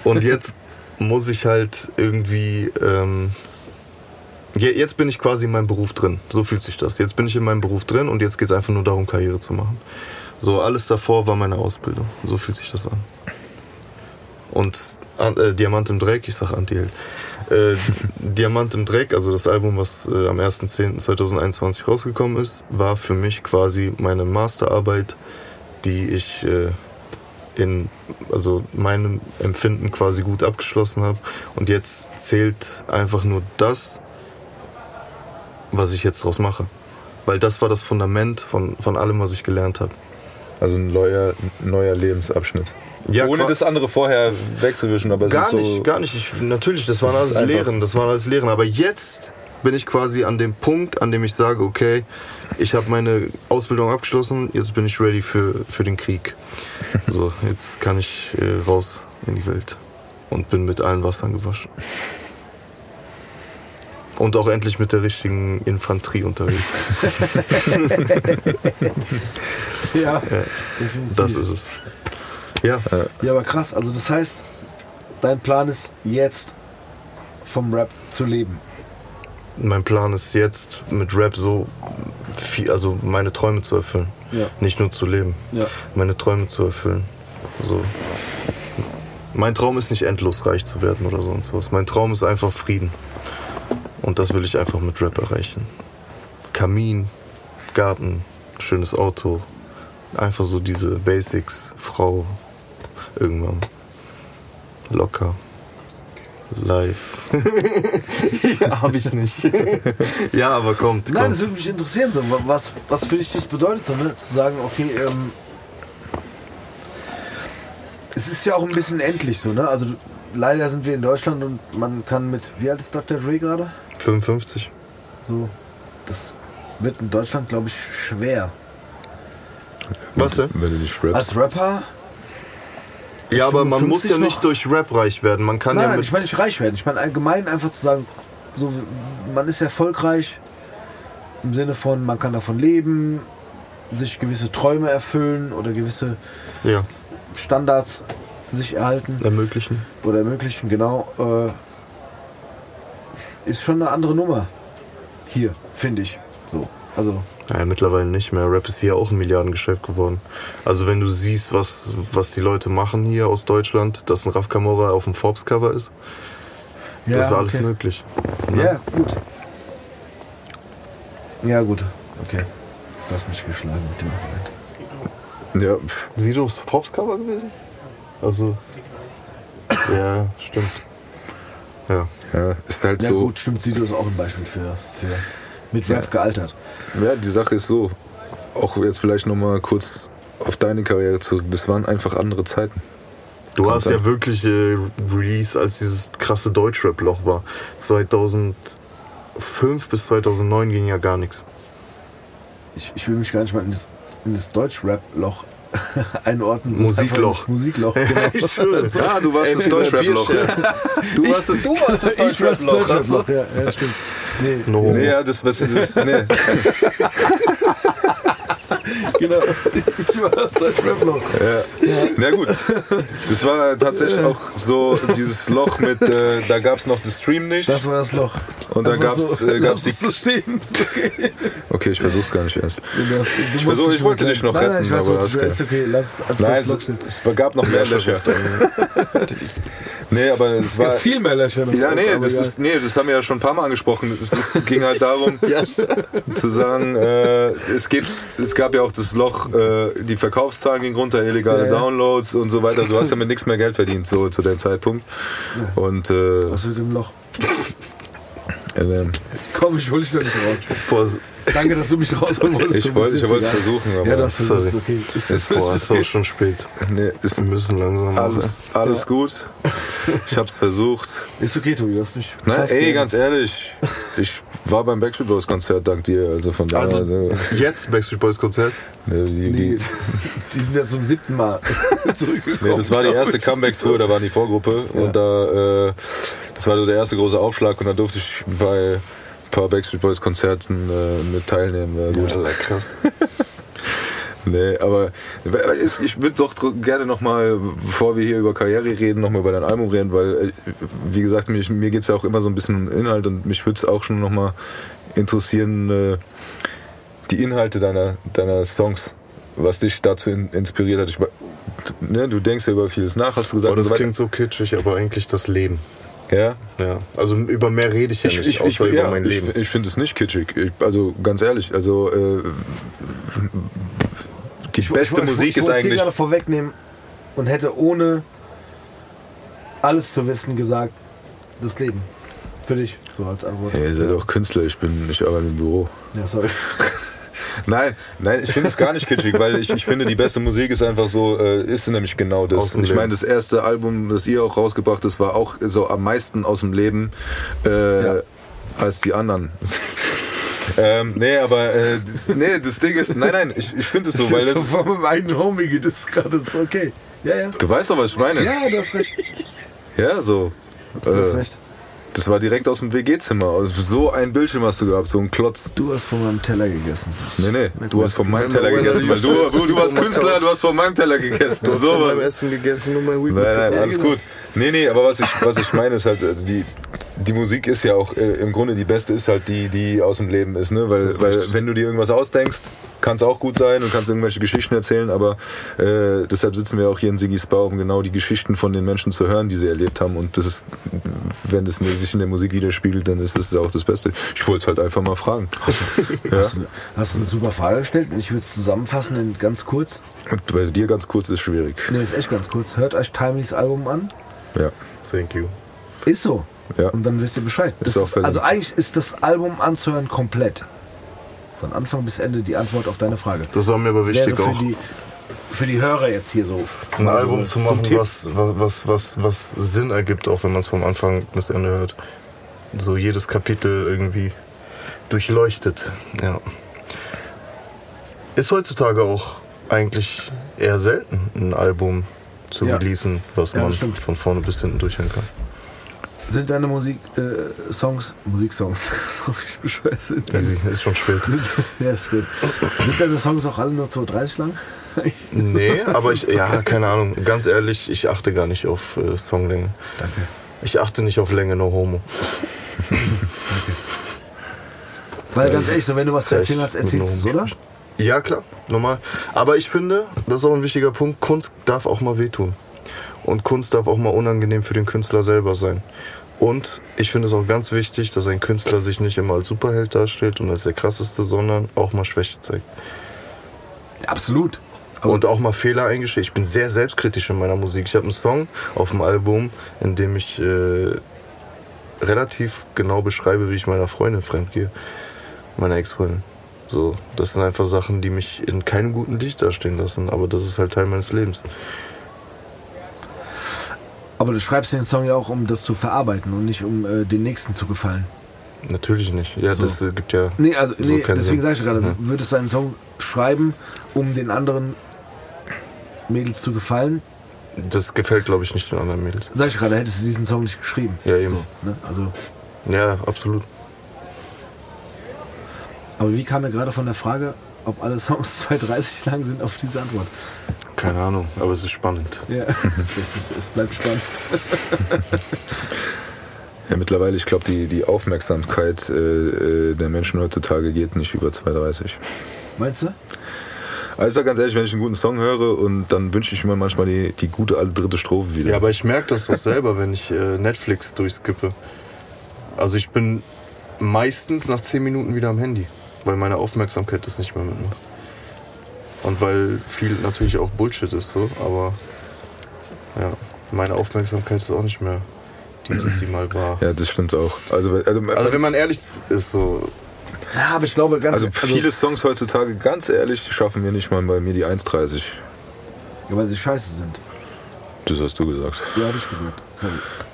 Und jetzt muss ich halt irgendwie... jetzt bin ich quasi in meinem Beruf drin. So fühlt sich das. Jetzt bin ich in meinem Beruf drin und jetzt geht es einfach nur darum, Karriere zu machen. So, alles davor war meine Ausbildung. So fühlt sich das an. Und Diamant im Dreck, ich sag Anti-Held. Diamant im Dreck, also das Album, was am 1.10.2021 rausgekommen ist, war für mich quasi meine Masterarbeit, die ich in meinem Empfinden quasi gut abgeschlossen habe. Und jetzt zählt einfach nur das, was ich jetzt draus mache. Weil das war das Fundament von allem, was ich gelernt habe. Also ein neuer Lebensabschnitt. Ja, ohne das andere vorher wegzuwischen, aber es ist so... Gar nicht. Natürlich, das waren alles Lehren, aber jetzt bin ich quasi an dem Punkt, an dem ich sage, okay, ich habe meine Ausbildung abgeschlossen, jetzt bin ich ready für den Krieg. So, jetzt kann ich raus in die Welt und bin mit allen Wassern gewaschen. Und auch endlich mit der richtigen Infanterie unterwegs. Ja, definitiv. Das ist es. Ja, aber krass. Also das heißt, dein Plan ist jetzt, vom Rap zu leben? Mein Plan ist jetzt, mit Rap so viel, also meine Träume zu erfüllen. Ja. Nicht nur zu leben. Ja. Meine Träume zu erfüllen. So. Mein Traum ist nicht endlos reich zu werden oder sonst was. Mein Traum ist einfach Frieden. Und das will ich einfach mit Rap erreichen. Kamin, Garten, schönes Auto. Einfach so diese Basics, Frau, irgendwann. Locker. Live. Ja, hab ich nicht. Ja, aber kommt. Nein, das würde mich interessieren, so. Was für dich das bedeutet, so, ne? Zu sagen, okay, es ist ja auch ein bisschen endlich so, ne? Also leider sind wir in Deutschland und man kann mit, wie alt ist Dr. Dre gerade? 55. So, das wird in Deutschland, glaube ich, schwer. Was denn? Wenn du nicht rappst. Als Rapper? Ja, aber man muss ja nicht durch Rap reich werden. Man kann Nein, ich meine nicht reich werden. Ich meine allgemein einfach zu sagen, so, man ist erfolgreich im Sinne von, man kann davon leben, sich gewisse Träume erfüllen oder gewisse Standards sich erhalten. Ermöglichen, genau. Ist schon eine andere Nummer hier, finde ich. So, also. Naja, mittlerweile nicht mehr. Rap ist hier auch ein Milliardengeschäft geworden. Also wenn du siehst, was die Leute machen hier aus Deutschland, dass ein Raf Camora auf dem Forbes-Cover ist, ja, das ist alles möglich. Ne? Ja, gut. Okay. Du hast mich geschlagen mit dem Argument. Ja, Sido ist Forbes-Cover gewesen? Also, ja, stimmt. Ja, ist halt so. Ja gut, stimmt, Sido ist auch ein Beispiel für mit Rap gealtert. Ja, die Sache ist so, auch jetzt vielleicht nochmal kurz auf deine Karriere zurück, das waren einfach andere Zeiten. Du hast ja wirklich Release, als dieses krasse Deutschrap-Loch war. 2005 bis 2009 ging ja gar nichts. Ich will mich gar nicht mal in das Deutschrap-Loch einordnen. Musikloch. Genau. Ich schwöre. Ja, du warst das Deutschrap-Loch. Du warst das Deutschrap-Loch. Ja, stimmt. Nee, ja, das nee. Genau. Ich war das Deutschrap-Loch. Ja. Na gut. Das war tatsächlich auch so dieses Loch mit, da gab's noch das Stream nicht. Das war das Loch. Und dann gab's die... So stehen. Okay, ich versuch's gar nicht erst. Ich wollte dich noch retten. Nein, ich weiß, aber du ist okay. Es gab noch mehr Löcher. Nee, aber es war... viel mehr Löcher. Ja, das haben wir ja schon ein paar Mal angesprochen. Es ging halt darum, zu sagen, es gab ja auch das Loch, die Verkaufszahlen gingen runter, illegale Downloads und so weiter. Du hast damit nichts mehr Geld verdient, so zu dem Zeitpunkt. Und, was mit dem Loch? Komm, ich hol dich doch nicht raus. Danke, dass du mich rausholen wolltest. Ich wollte es versuchen, aber... Ja, das ist okay. Es ist schon spät. Nee, wir müssen langsam alles gut. Ich hab's versucht. Ist okay, Tobi, du hast mich... Nein, ganz ehrlich, ich war beim Backstreet Boys Konzert dank dir, also von daher... Also jetzt Backstreet Boys Konzert? Nee, die sind ja zum 7. Mal zurückgekommen. Nee, das war die erste Comeback-Tour, da war die Vorgruppe und da... Das war so der erste große Aufschlag und da durfte ich bei... ein paar Backstreet Boys Konzerten mit teilnehmen. Gut. Ja, krass. Nee, aber ich würde doch gerne nochmal, bevor wir hier über Karriere reden, nochmal über dein Album reden, weil, wie gesagt, mir geht es ja auch immer so ein bisschen um Inhalt und mich würde es auch schon nochmal interessieren, die Inhalte deiner Songs, was dich dazu inspiriert hat. Du denkst ja über vieles nach, hast du gesagt. Oh, das klingt so kitschig, aber eigentlich das Leben. Ja? Ja. Also über mehr rede ich ja nicht, außer über mein Leben. Ich finde es nicht kitschig. Also ganz ehrlich, die beste Musik ist eigentlich... Ich muss dir gerade vorwegnehmen und hätte ohne alles zu wissen gesagt, das Leben. Für dich, so als Antwort. Hey, ihr seid doch Künstler, ich arbeite im Büro. Ja, sorry. Nein, ich finde es gar nicht kitschig, weil ich finde, die beste Musik ist einfach so, ist nämlich genau das. Und ich meine, das erste Album, das ihr auch rausgebracht habt, war auch so am meisten aus dem Leben als die anderen. Das Ding ist, nein, ich finde es so, weil das... Von meinem eigenen Homie geht es gerade, ist okay. Ja, ja. Du weißt doch, was ich meine. Ja, du hast recht. Ja, so. Du hast recht. Das war direkt aus dem WG-Zimmer. Also so ein Bildschirm hast du gehabt, so ein Klotz. Du hast von meinem Teller gegessen. Nee, du hast von meinem Teller gegessen. Weil du warst Künstler, du hast von meinem Teller gegessen. Du hast von meinem Essen gegessen und mein Weekend. Nein, alles gut. Nee, aber was ich meine ist halt, die Musik ist ja auch im Grunde die beste, ist halt die aus dem Leben ist. Ne? Weil wenn du dir irgendwas ausdenkst, kann es auch gut sein und kannst irgendwelche Geschichten erzählen. Aber deshalb sitzen wir auch hier in Sigis Bar, um genau die Geschichten von den Menschen zu hören, die sie erlebt haben. Und das ist, wenn das sich in der Musik widerspiegelt, dann ist das auch das Beste. Ich wollte es halt einfach mal fragen. Ja? Hast du eine super Frage gestellt? Ich würde es zusammenfassen in ganz kurz. Und bei dir ganz kurz ist schwierig. Nee, ist echt ganz kurz. Hört euch Timely's Album an. Ja, thank you. Ist so. Ja. Und dann wisst ihr Bescheid. Eigentlich ist das Album anzuhören komplett. Von Anfang bis Ende die Antwort auf deine Frage. Das war mir aber wichtig auch. Für die Hörer jetzt hier so. Ein Album zu machen, was Sinn ergibt, auch wenn man es vom Anfang bis Ende hört. So jedes Kapitel irgendwie durchleuchtet. Ja. Ist heutzutage auch eigentlich eher selten, ein Album zu releasen, was man von vorne bis hinten durchhören kann. Sind deine Musiksongs, ich beschwör's. Ist schon spät. Ist spät. Sind deine Songs auch alle nur 2:30 lang? Nee, aber keine Ahnung. Ganz ehrlich, ich achte gar nicht auf Songlänge. Danke. Ich achte nicht auf Länge, no homo. Danke. Weil ganz ehrlich, wenn du was zu erzählen hast, erzählst du es, oder? Ja, klar, normal. Aber ich finde, das ist auch ein wichtiger Punkt, Kunst darf auch mal wehtun. Und Kunst darf auch mal unangenehm für den Künstler selber sein. Und ich finde es auch ganz wichtig, dass ein Künstler sich nicht immer als Superheld darstellt und als der Krasseste, sondern auch mal Schwäche zeigt. Absolut. Und auch mal Fehler eingesteht. Ich bin sehr selbstkritisch in meiner Musik. Ich habe einen Song auf dem Album, in dem ich relativ genau beschreibe, wie ich meiner Freundin fremdgehe. Meiner Ex-Freundin. So, das sind einfach Sachen, die mich in keinem guten Licht dastehen lassen. Aber das ist halt Teil meines Lebens. Aber du schreibst den Song ja auch, um das zu verarbeiten und nicht um den Nächsten zu gefallen. Natürlich nicht. Ja, so. Das gibt ja. Nee, also, so deswegen sage ich gerade, würdest du einen Song schreiben, um den anderen Mädels zu gefallen? Das gefällt, glaube ich, nicht den anderen Mädels. Sag ich gerade, hättest du diesen Song nicht geschrieben. Ja, eben. So, ne? Also. Ja, absolut. Aber wie kam er gerade von der Frage, ob alle Songs 2:30 lang sind, auf diese Antwort? Keine Ahnung, aber es ist spannend. Ja, es bleibt spannend. Ja, mittlerweile, ich glaube, die Aufmerksamkeit der Menschen heutzutage geht nicht über 2:30. Meinst du? Also ganz ehrlich, wenn ich einen guten Song höre, und dann wünsche ich mir manchmal die gute alte dritte Strophe wieder. Ja, aber ich merke das doch selber, wenn ich Netflix durchskippe. Also ich bin meistens nach 10 Minuten wieder am Handy, weil meine Aufmerksamkeit das nicht mehr mitmacht. Und weil viel natürlich auch Bullshit ist, so, aber ja, meine Aufmerksamkeit ist auch nicht mehr die sie mal war. Ja, das stimmt auch. Also wenn man ehrlich ist, so. Ja, aber ich glaube, viele Songs heutzutage, ganz ehrlich, schaffen wir nicht mal bei mir die 1:30. Ja, weil sie scheiße sind. Das hast du gesagt. Ja, hab ich gesagt. Sorry.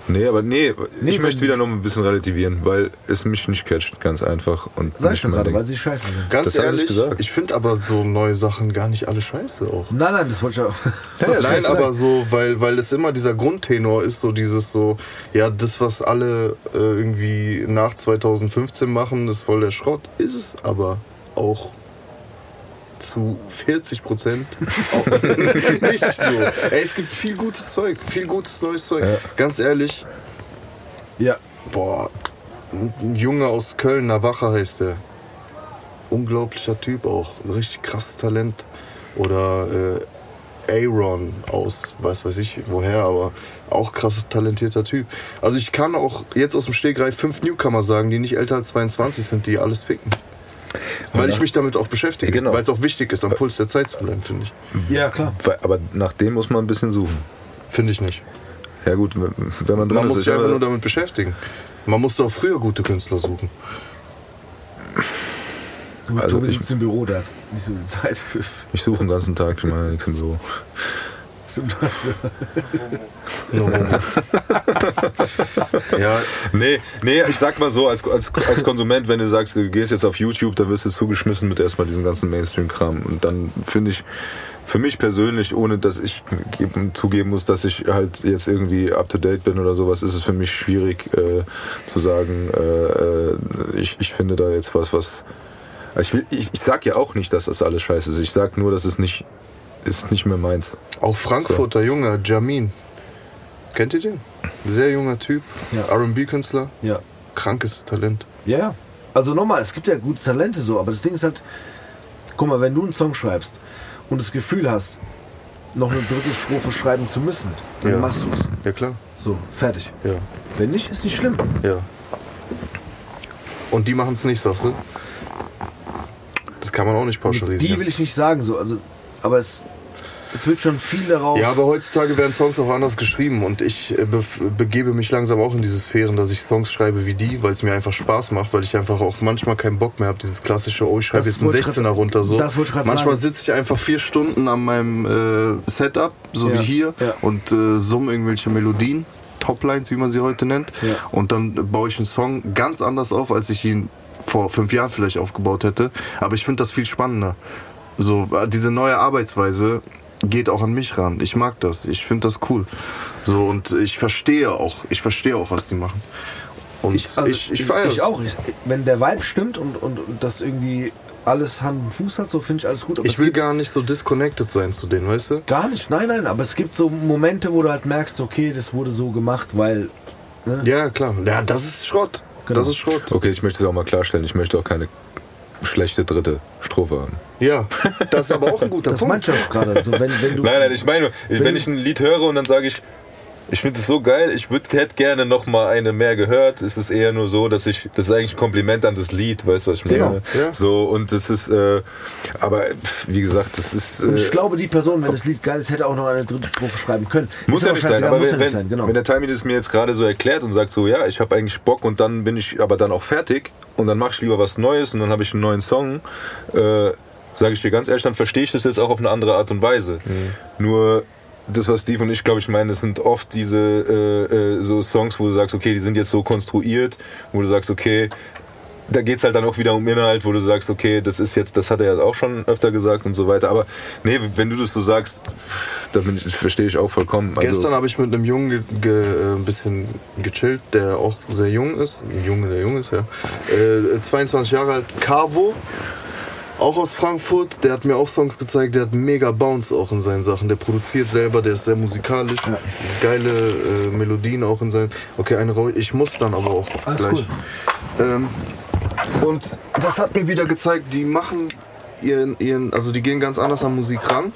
Nee, ich möchte wieder noch ein bisschen relativieren, weil es mich nicht catcht, ganz einfach. Und sag ich doch gerade, weil sie scheiße sind. Ganz ehrlich, ich finde aber so neue Sachen gar nicht alle scheiße auch. Nein, das wollte ich auch. Nein, aber so, weil es immer dieser Grundtenor ist, so dieses so, ja, das, was alle irgendwie nach 2015 machen, ist voll der Schrott, ist es aber auch zu 40% nicht so. Ey, es gibt viel gutes Zeug, viel gutes neues Zeug. Ja. Ganz ehrlich. Ja. Boah, ein Junge aus Köln, Navaja heißt der. Unglaublicher Typ auch, richtig krasses Talent. Oder Aaron aus, weiß ich woher, aber auch krass talentierter Typ. Also ich kann auch jetzt aus dem Stegreif 5 Newcomer sagen, die nicht älter als 22 sind, die alles ficken. Weil ich mich damit auch beschäftige, genau. Weil es auch wichtig ist, am Puls der Zeit zu bleiben, finde ich. Ja, klar. Aber nach dem muss man ein bisschen suchen. Finde ich nicht. Ja gut, wenn man drin ist. Man muss sich einfach nur damit beschäftigen. Man musste auch früher gute Künstler suchen. Also du sitzt im Büro, da nicht so viel Zeit für. Ich suche den ganzen Tag, ich mache nichts im Büro. Stimmt das? No. Ja, nee, ich sag mal so, als Konsument, wenn du sagst, du gehst jetzt auf YouTube, dann wirst du zugeschmissen mit erstmal diesem ganzen Mainstream-Kram. Und dann finde ich, für mich persönlich, ohne dass ich zugeben muss, dass ich halt jetzt irgendwie up-to-date bin oder sowas, ist es für mich schwierig zu sagen, ich finde da jetzt was... Also ich sag ja auch nicht, dass das alles scheiße ist. Ich sag nur, dass es nicht mehr meins. Auch Frankfurter so. Junger, Jamin. Kennt ihr den? Sehr junger Typ. Ja. R&B-Künstler. Ja. Krankes Talent. Ja, yeah. Also nochmal, es gibt ja gute Talente so, aber das Ding ist halt, guck mal, wenn du einen Song schreibst und das Gefühl hast, noch eine dritte Strophe schreiben zu müssen, dann machst du es. Ja, klar. So, fertig. Ja. Wenn nicht, ist nicht schlimm. Ja. Und die machen es nicht, sagst du? Das kann man auch nicht pauschalisieren. Die will ich nicht sagen, so. Also, aber es wird schon viel darauf... Ja, aber heutzutage werden Songs auch anders geschrieben und ich begebe mich langsam auch in diese Sphären, dass ich Songs schreibe wie die, weil es mir einfach Spaß macht, weil ich einfach auch manchmal keinen Bock mehr habe, dieses klassische, ich schreibe jetzt einen 16er runter, so. Das wollte ich manchmal sagen. Sitze ich einfach 4 Stunden an meinem Setup, so wie hier, und summe irgendwelche Melodien, Toplines, wie man sie heute nennt, und dann baue ich einen Song ganz anders auf, als ich ihn vor 5 Jahren vielleicht aufgebaut hätte, aber ich finde das viel spannender. So, diese neue Arbeitsweise geht auch an mich ran. Ich mag das, ich finde das cool. So, und ich verstehe auch, was die machen. Und ich feiere es. Ich auch. Wenn der Vibe stimmt und das irgendwie alles Hand und Fuß hat, so finde ich alles gut. Aber ich will gar nicht so disconnected sein zu denen, weißt du? Gar nicht, nein, aber es gibt so Momente, wo du halt merkst, okay, das wurde so gemacht, weil... Ne? Ja, klar. Ja, das ist Schrott. Genau. Das ist Schrott. Okay, ich möchte es auch mal klarstellen, ich möchte auch keine schlechte dritte Strophe haben. Ja, das ist aber auch ein guter Punkt. Das meinte ich auch gerade. So, wenn du, nein, ich meine, wenn ich ein Lied höre und dann sage ich finde es so geil, ich hätte gerne noch mal eine mehr gehört, es ist eher nur so, dass das ist eigentlich ein Kompliment an das Lied, weißt du, was ich meine? Genau, ja. So, und das ist, aber wie gesagt, das ist... und ich glaube, die Person, wenn das Lied geil ist, hätte auch noch eine dritte Strophe schreiben können. Muss ja nicht sein, aber wenn der Timing das mir jetzt gerade so erklärt und sagt so, ja, ich habe eigentlich Bock und dann bin ich aber dann auch fertig und dann mache ich lieber was Neues und dann habe ich einen neuen Song, sage ich dir ganz ehrlich, dann verstehe ich das jetzt auch auf eine andere Art und Weise. Mhm. Nur... das, was Steve und ich, glaube ich, meinen, das sind oft diese so Songs, wo du sagst, okay, die sind jetzt so konstruiert, wo du sagst, okay, da geht's halt dann auch wieder um Inhalt, wo du sagst, okay, das ist jetzt, das hat er ja auch schon öfter gesagt und so weiter. Aber nee, wenn du das so sagst, dann verstehe ich auch vollkommen. Also gestern habe ich mit einem Jungen ein bisschen gechillt, der auch sehr jung ist. Ein Junge, der jung ist, ja. 22 Jahre alt, Carvo. Auch aus Frankfurt, der hat mir auch Songs gezeigt, der hat mega Bounce auch in seinen Sachen. Der produziert selber, der ist sehr musikalisch, geile Melodien auch in seinen... Okay, ich muss dann aber auch alles gleich. Cool. Und das hat mir wieder gezeigt, die machen ihren... Also die gehen ganz anders an Musik ran,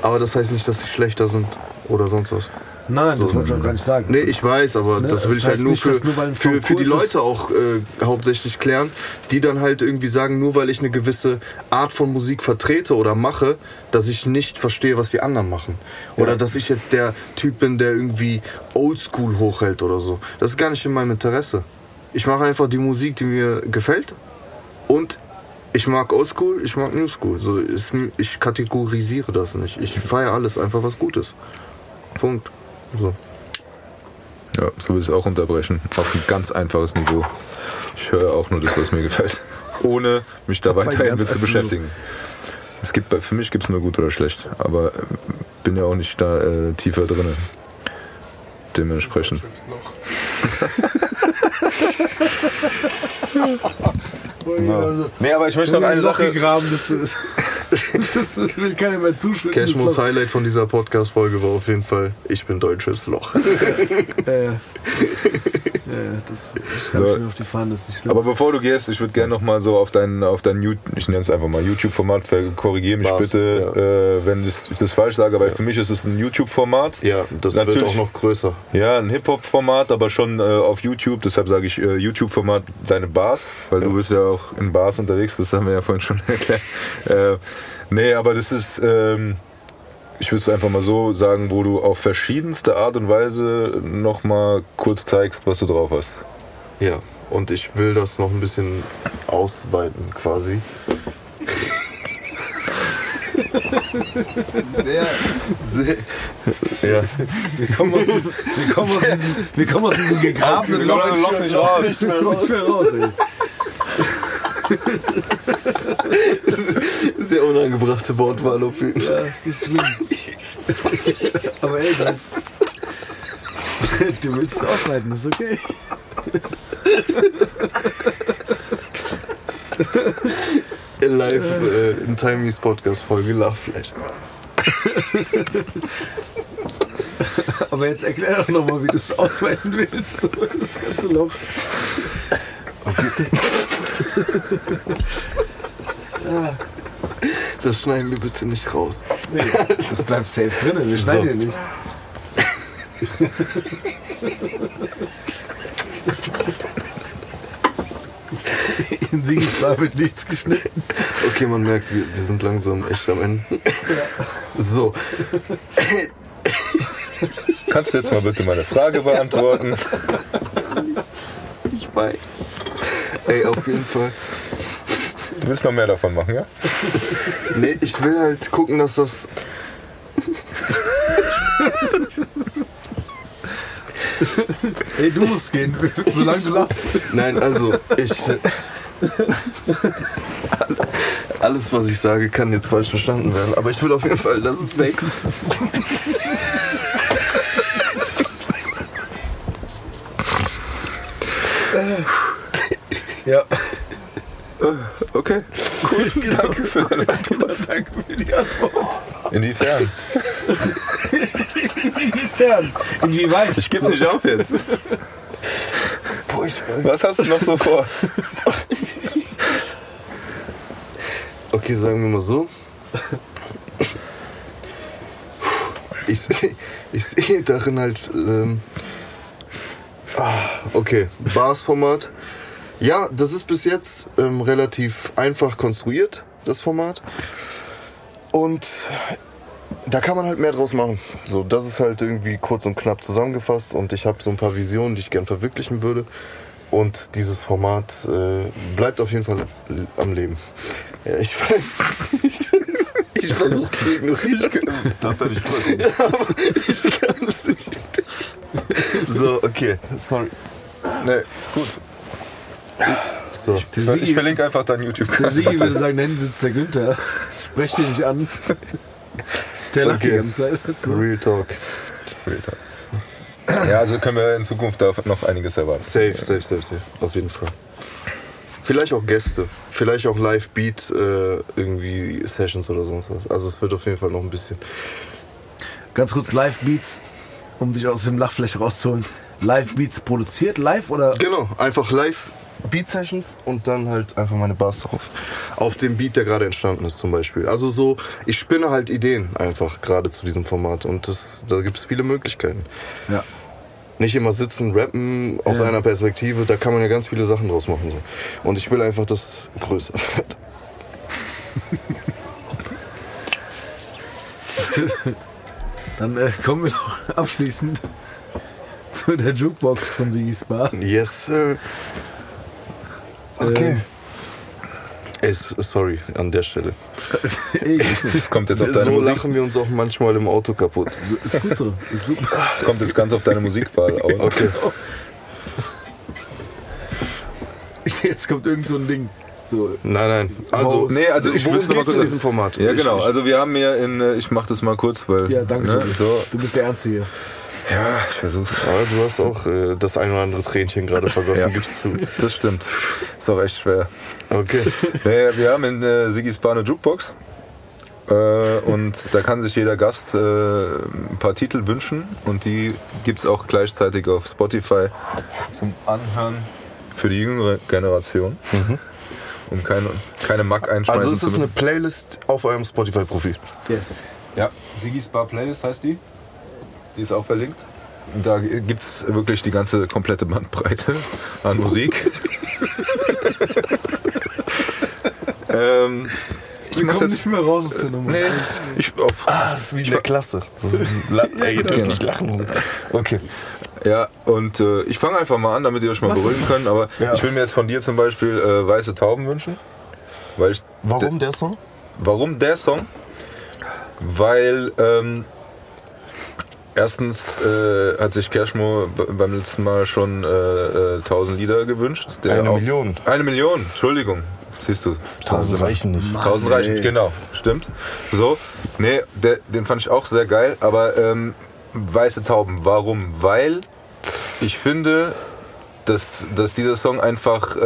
aber das heißt nicht, dass die schlechter sind oder sonst was. Nein, das wollte ich auch gar nicht sagen. Nee, ich weiß, aber das will ich halt nur für die Leute auch hauptsächlich klären, die dann halt irgendwie sagen, nur weil ich eine gewisse Art von Musik vertrete oder mache, dass ich nicht verstehe, was die anderen machen. Oder dass ich jetzt der Typ bin, der irgendwie Oldschool hochhält oder so. Das ist gar nicht in meinem Interesse. Ich mache einfach die Musik, die mir gefällt und ich mag Oldschool, ich mag Newschool. So, ich kategorisiere das nicht. Ich feiere alles, einfach was Gutes. Punkt. So. Ja, so will ich es auch unterbrechen. Auf ein ganz einfaches Niveau. Ich höre auch nur das, was mir gefällt. Ohne mich da weiterhin mit zu beschäftigen. Für mich gibt es nur gut oder schlecht. Aber bin ja auch nicht da tiefer drin. Dementsprechend. So. Nee, aber ich möchte noch eine Sache... Das will keiner mehr zuschütten. Cashmos Highlight von dieser Podcast-Folge war auf jeden Fall: Ich bin Deutschraps Loch. Das kann ich mir auf die Fahnen, das ist nicht schlimm. Aber bevor du gehst, ich würde gerne nochmal so auf dein YouTube-Format, korrigiere mich bitte, wenn ich das falsch sage, weil für mich ist es ein YouTube-Format. Ja, das natürlich, wird auch noch größer. Ja, ein Hip-Hop-Format, aber schon auf YouTube, deshalb sage ich YouTube-Format, deine Bars, weil du bist ja auch in Bars unterwegs, das haben wir ja vorhin schon erklärt. Nee, aber das ist... ich würde es einfach mal so sagen, wo du auf verschiedenste Art und Weise noch mal kurz zeigst, was du drauf hast. Ja, und ich will das noch ein bisschen ausweiten quasi. Sehr. Wir kommen aus diesem gegrabenen Loch nicht raus. Nicht mehr raus, ey. Sehr unangebrachte Wortwahl auf jeden Fall. Ja, das ist schlimm. Aber ey, du willst es ausweiten, das ist okay. Live in Timys Podcast-Folge Lachflash. Aber jetzt erklär doch nochmal, wie du es ausweiten willst. Das ganze Loch. Okay. Das schneiden wir bitte nicht raus. Nee, das bleibt safe drin, wir schneiden ja nicht. In Sigis Bar wird nichts geschnitten. Okay, man merkt, wir sind langsam echt am Ende. Ja. So. Kannst du jetzt mal bitte meine Frage beantworten? Ich weiß. Ey, auf jeden Fall. Du willst noch mehr davon machen, ja? Nee, ich will halt gucken, dass das... Ey, du musst gehen, solange du lachst. Nein, also, alles, was ich sage, kann jetzt falsch verstanden werden. Aber ich will auf jeden Fall, dass es wächst. Ja. Okay. Cool. Danke für die Antwort. Inwiefern? Inwieweit? Ich gebe nicht auf jetzt. Boah, was hast du noch so vor? Okay, sagen wir mal so. Ich sehe darin halt... okay, Bars-Format. Ja, das ist bis jetzt relativ einfach konstruiert, das Format. Und da kann man halt mehr draus machen. So, das ist halt irgendwie kurz und knapp zusammengefasst. Und ich habe so ein paar Visionen, die ich gern verwirklichen würde. Und dieses Format bleibt auf jeden Fall am Leben. Ja, ich weiß nicht. Ich versuche es zu ignorieren. Darf da nicht drücken. Ja, aber ich kann es nicht. So, okay. Sorry. Nee, gut. So. Ich verlinke einfach deinen YouTube-Kanal. Der Sigi würde sagen, da hinten sitzt der Günther. Sprech den nicht an. Der lacht die ganze Zeit. Weißt du? Real Talk. Ja, also können wir in Zukunft da noch einiges erwarten. Safe. Auf jeden Fall. Vielleicht auch Gäste. Vielleicht auch Live-Beat, irgendwie Sessions oder sonst was. Also es wird auf jeden Fall noch ein bisschen. Ganz kurz Live-Beats, um dich aus dem Lachfläche rauszuholen. Live-Beats produziert live oder? Genau, einfach live. Beat-Sessions und dann halt einfach meine Bars drauf. Auf dem Beat, der gerade entstanden ist zum Beispiel. Also so, ich spinne halt Ideen einfach gerade zu diesem Format und da gibt es viele Möglichkeiten. Ja. Nicht immer sitzen, rappen aus einer Perspektive, da kann man ja ganz viele Sachen draus machen. So. Und ich will einfach, dass es größer wird. Dann kommen wir noch abschließend zu der Jukebox von Sigis Bar. Yes, Sir. Okay. Sorry, an der Stelle. Es kommt jetzt auf deine Musik. So lachen wir uns auch manchmal im Auto kaputt. Ist gut so, ist super. Es kommt jetzt ganz auf deine Musikwahl an. Okay. Jetzt kommt irgend so ein Ding. So. Nein. Also ich will es nochmal kurz in diesem Format. Ja, genau. Also wir haben hier ich mach das mal kurz, weil... Ja, danke. Ne, so. Du bist der Ernste hier. Ja, ich versuch's. Aber du hast auch das ein oder andere Tränchen gerade vergossen, ja, gibst du. Das stimmt. Ist auch echt schwer. Okay. Naja, wir haben in Sigis Bar eine Jukebox. Und da kann sich jeder Gast ein paar Titel wünschen und die gibt es auch gleichzeitig auf Spotify zum Anhören für die jüngere Generation, um keine Mack einschmeißen zu müssen. Also ist es eine Playlist auf eurem Spotify-Profil? Yes. Ja, Sigis Bar Playlist heißt die, die ist auch verlinkt. Und da gibt es wirklich die ganze komplette Bandbreite an Musik. Ich komme jetzt nicht mehr raus aus der Nummer. Nee. Das ist wie in der Klasse. Ey, ihr dürft nicht lachen. Okay. Ja, und ich fange einfach mal an, damit ihr euch mal beruhigen könnt. Aber ich will mir jetzt von dir zum Beispiel Weiße Tauben wünschen. Weil ich warum der Song? Warum der Song? Weil erstens hat sich Cashmo beim letzten Mal schon 1000 Lieder gewünscht. Eine Million. 1 Million, Entschuldigung. Siehst du, 1000 reichen nicht. 1000 reichen nicht, genau, stimmt. So, nee, den fand ich auch sehr geil, aber Weiße Tauben, warum? Weil ich finde, dass dieser Song einfach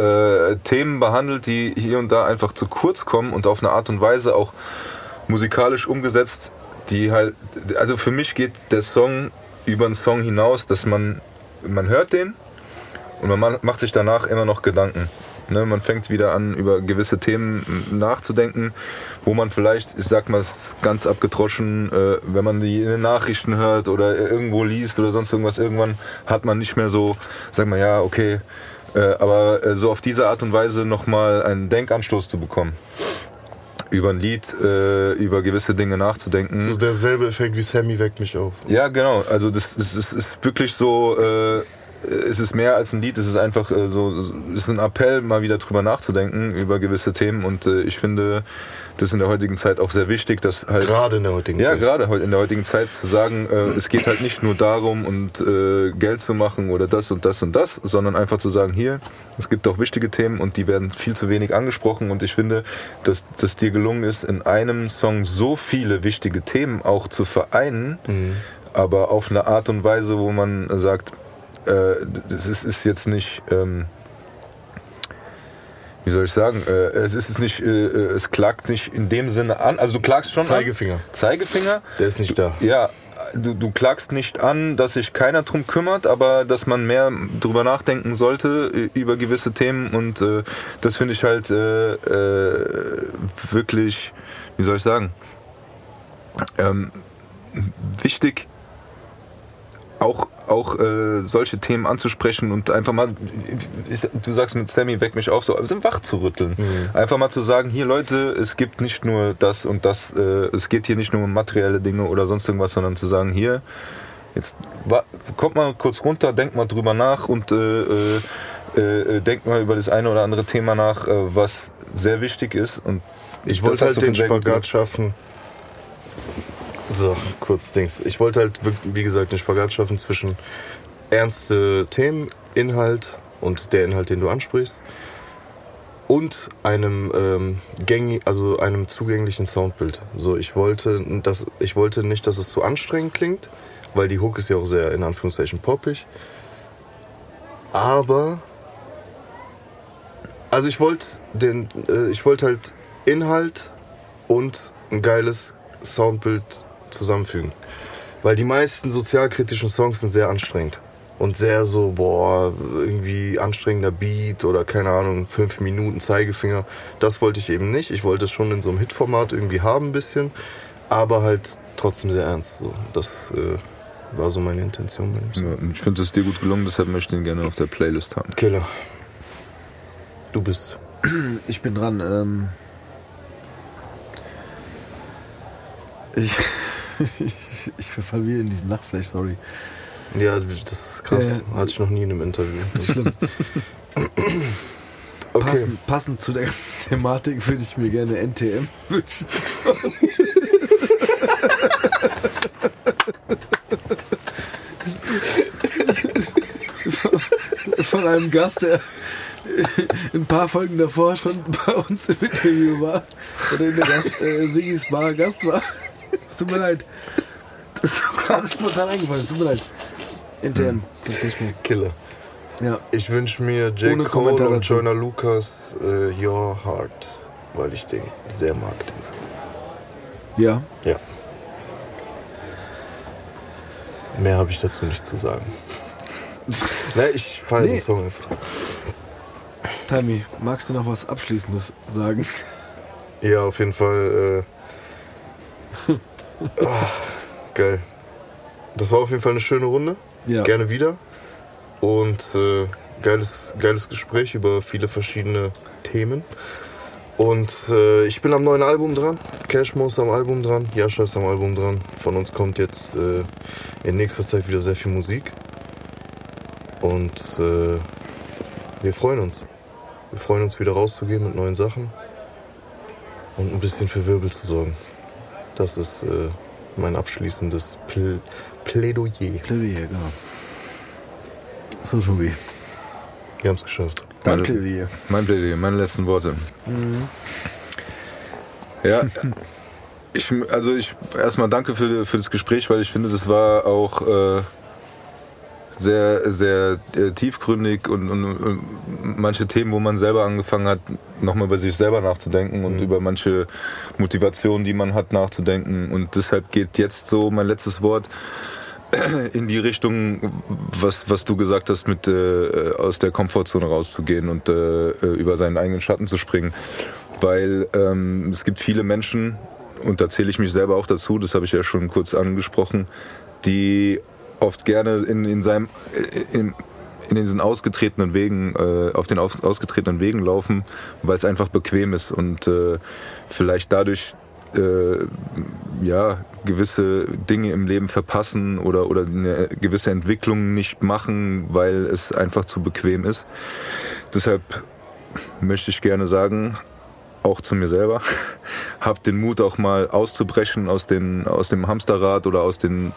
Themen behandelt, die hier und da einfach zu kurz kommen und auf eine Art und Weise auch musikalisch umgesetzt, die halt, also für mich geht der Song über den Song hinaus, dass man hört den und man macht sich danach immer noch Gedanken. Ne, man fängt wieder an, über gewisse Themen nachzudenken, wo man vielleicht, ich sag mal es ganz abgedroschen, wenn man die in den Nachrichten hört oder irgendwo liest oder sonst irgendwas, irgendwann hat man nicht mehr so, sag mal, ja, okay, aber so auf diese Art und Weise nochmal einen Denkanstoß zu bekommen. Über ein Lied, über gewisse Dinge nachzudenken. So derselbe Effekt wie Sammy weckt mich auf. Ja, genau, also das ist wirklich so... Es ist mehr als ein Lied, es ist einfach es ist ein Appell, mal wieder drüber nachzudenken, über gewisse Themen und ich finde, das ist in der heutigen Zeit auch sehr wichtig, dass halt... Gerade in der heutigen Zeit. Ja, gerade in der heutigen Zeit zu sagen, es geht halt nicht nur darum, Geld zu machen oder das und das und das, sondern einfach zu sagen, hier, es gibt auch wichtige Themen und die werden viel zu wenig angesprochen und ich finde, dass das dir gelungen ist, in einem Song so viele wichtige Themen auch zu vereinen, aber auf eine Art und Weise, wo man sagt... Das ist jetzt nicht, wie soll ich sagen, es klagt nicht in dem Sinne an, also du klagst schon Zeigefinger. An. Zeigefinger. Der ist nicht da. Ja, du klagst nicht an, dass sich keiner drum kümmert, aber dass man mehr drüber nachdenken sollte über gewisse Themen und das finde ich halt wirklich, wie soll ich sagen, wichtig, auch solche Themen anzusprechen und einfach mal, du sagst mit Sammy, weck mich auf, so wach zu rütteln. Einfach mal zu sagen, hier Leute, es gibt nicht nur das und das, es geht hier nicht nur um materielle Dinge oder sonst irgendwas, sondern zu sagen, hier, jetzt kommt mal kurz runter, denkt mal drüber nach und denkt mal über das eine oder andere Thema nach, was sehr wichtig ist. Und ich wollte halt den Spagat schaffen. So, kurz Dings. Ich wollte halt, wie gesagt, den Spagat schaffen zwischen ernste Themen, Inhalt und der Inhalt, den du ansprichst und einem einem zugänglichen Soundbild. So, ich wollte nicht, dass es zu anstrengend klingt, weil die Hook ist ja auch sehr, in Anführungszeichen, poppig. Aber, also ich wollte halt Inhalt und ein geiles Soundbild zusammenfügen. Weil die meisten sozialkritischen Songs sind sehr anstrengend. Und sehr so, irgendwie anstrengender Beat oder keine Ahnung, 5 Minuten Zeigefinger. Das wollte ich eben nicht. Ich wollte es schon in so einem Hitformat irgendwie haben ein bisschen, aber halt trotzdem sehr ernst. So. Das war so meine Intention. Ja, ich finde es dir gut gelungen, deshalb möchte ich den gerne auf der Playlist haben. Killer. Du bist. Ich bin dran. Ich verfalle wieder in diesen Nachtflash, sorry. Ja, das ist krass. Hatte ich noch nie in einem Interview. Das ist schlimm. Okay. Passend zu der ganzen Thematik würde ich mir gerne NTM wünschen. Von einem Gast, der ein paar Folgen davor schon bei uns im Interview war. Oder in der Sigis Bar Gast war. Es tut mir leid. Das ist mir gerade spontan eingefallen. Es tut mir leid. NTM. Killer. Ja. Ich wünsche mir J. Cole und Joyner Lucas Your Heart. Weil ich den sehr mag. Ja. Ja. Mehr habe ich dazu nicht zu sagen. Ne, ich feiere den Song einfach. Timmy, magst du noch was Abschließendes sagen? Ja, auf jeden Fall. Oh, geil. Das war auf jeden Fall eine schöne Runde. Ja. Gerne wieder. Und geiles Gespräch über viele verschiedene Themen. Und ich bin am neuen Album dran. Cashmo ist am Album dran. Jascha ist am Album dran. Von uns kommt jetzt in nächster Zeit wieder sehr viel Musik. Und wir freuen uns. Wir freuen uns, wieder rauszugehen mit neuen Sachen. Und ein bisschen für Wirbel zu sorgen. Das ist mein abschließendes Plädoyer. Plädoyer, genau. So, Schubi. Wir haben es geschafft. Dein Plädoyer. Mein Plädoyer, meine letzten Worte. Mhm. Ja, ich erstmal danke für das Gespräch, weil ich finde, das war auch sehr, sehr tiefgründig und manche Themen, wo man selber angefangen hat, nochmal über sich selber nachzudenken und über manche Motivationen, die man hat, nachzudenken. Und deshalb geht jetzt so mein letztes Wort in die Richtung, was du gesagt hast, mit aus der Komfortzone rauszugehen und über seinen eigenen Schatten zu springen. Weil es gibt viele Menschen, und da zähle ich mich selber auch dazu, das habe ich ja schon kurz angesprochen, die oft gerne in diesen ausgetretenen Wegen, auf den ausgetretenen Wegen laufen, weil es einfach bequem ist und vielleicht dadurch gewisse Dinge im Leben verpassen oder eine gewisse Entwicklung nicht machen, weil es einfach zu bequem ist. Deshalb möchte ich gerne sagen, auch zu mir selber, hab den Mut auch mal auszubrechen aus dem Hamsterrad oder aus den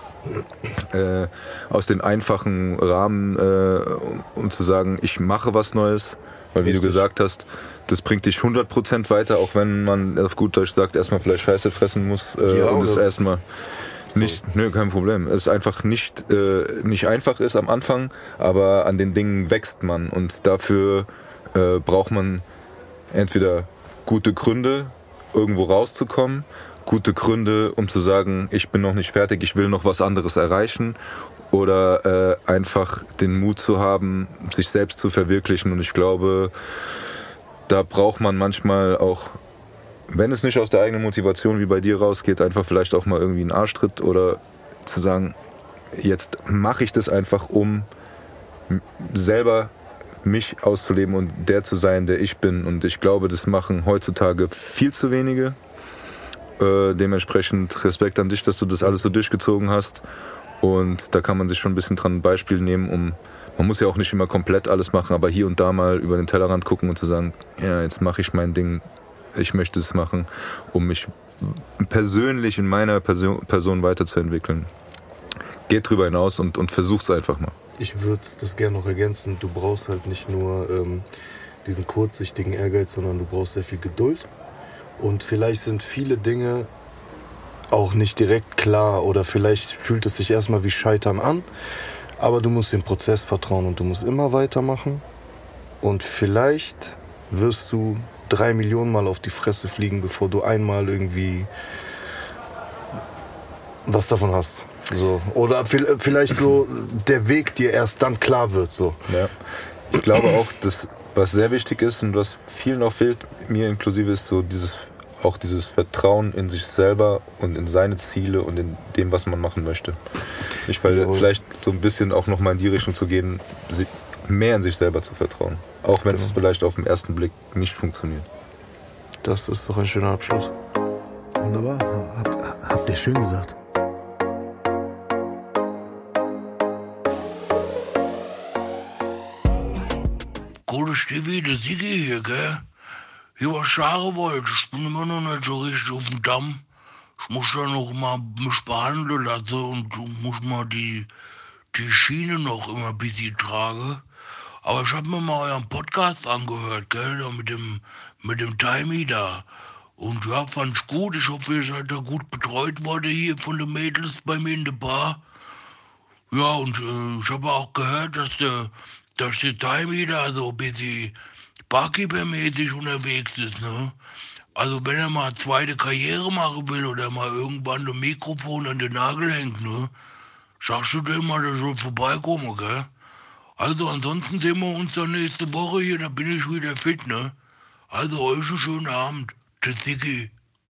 einfachen Rahmen, um zu sagen, ich mache was Neues, weil wie du gesagt hast, das bringt dich 100% weiter, auch wenn man auf gut Deutsch sagt, erstmal vielleicht Scheiße fressen muss und es erstmal nicht, nö, kein Problem. Es einfach nicht einfach ist am Anfang, aber an den Dingen wächst man und dafür braucht man entweder gute Gründe, irgendwo rauszukommen. Gute Gründe, um zu sagen, ich bin noch nicht fertig, ich will noch was anderes erreichen. Oder einfach den Mut zu haben, sich selbst zu verwirklichen. Und ich glaube, da braucht man manchmal auch, wenn es nicht aus der eigenen Motivation wie bei dir rausgeht, einfach vielleicht auch mal irgendwie einen Arschtritt oder zu sagen, jetzt mache ich das einfach, um selber mich auszuleben und der zu sein, der ich bin. Und ich glaube, das machen heutzutage viel zu wenige. Dementsprechend Respekt an dich, dass du das alles so durchgezogen hast. Und da kann man sich schon ein bisschen dran ein Beispiel nehmen, man muss ja auch nicht immer komplett alles machen, aber hier und da mal über den Tellerrand gucken und zu sagen, ja, jetzt mache ich mein Ding, ich möchte es machen, um mich persönlich in meiner Person weiterzuentwickeln. Geht drüber hinaus und versuch's einfach mal. Ich würde das gerne noch ergänzen, du brauchst halt nicht nur diesen kurzsichtigen Ehrgeiz, sondern du brauchst sehr viel Geduld und vielleicht sind viele Dinge auch nicht direkt klar oder vielleicht fühlt es sich erstmal wie Scheitern an, aber du musst dem Prozess vertrauen und du musst immer weitermachen und vielleicht wirst du 3 Millionen Mal auf die Fresse fliegen, bevor du einmal irgendwie was davon hast. So. Oder vielleicht so der Weg dir erst dann klar wird. So. Ja. Ich glaube auch, dass, was sehr wichtig ist und was vielen auch fehlt, mir inklusive, ist so dieses Vertrauen in sich selber und in seine Ziele und in dem, was man machen möchte. Ich will vielleicht so ein bisschen auch nochmal in die Richtung zu gehen, mehr in sich selber zu vertrauen. Auch wenn es vielleicht auf den ersten Blick nicht funktioniert. Das ist doch ein schöner Abschluss. Wunderbar, habt ihr schön gesagt. Steffi, der Sigi hier, gell? Hier was scharen wollte. Ich bin immer noch nicht so richtig auf dem Damm. Ich muss da noch mal mich behandeln lassen und muss mal die Schiene noch immer ein bisschen tragen. Aber ich habe mir mal euren Podcast angehört, gell? Da mit dem Timey da. Und ja, fand ich gut. Ich hoffe, ihr seid da gut betreut worden hier von den Mädels bei mir in der Bar. Ja, und ich habe auch gehört, dass der Timey da so ein bisschen Barkeeper-mäßig unterwegs ist, ne? Also wenn er mal zweite Karriere machen will oder mal irgendwann das Mikrofon an den Nagel hängt, ne? Sagst du dem mal, dass ich vorbeikomme, gell? Also ansonsten sehen wir uns dann nächste Woche hier, da bin ich wieder fit, ne? Also euch einen schönen Abend. Tschüssi.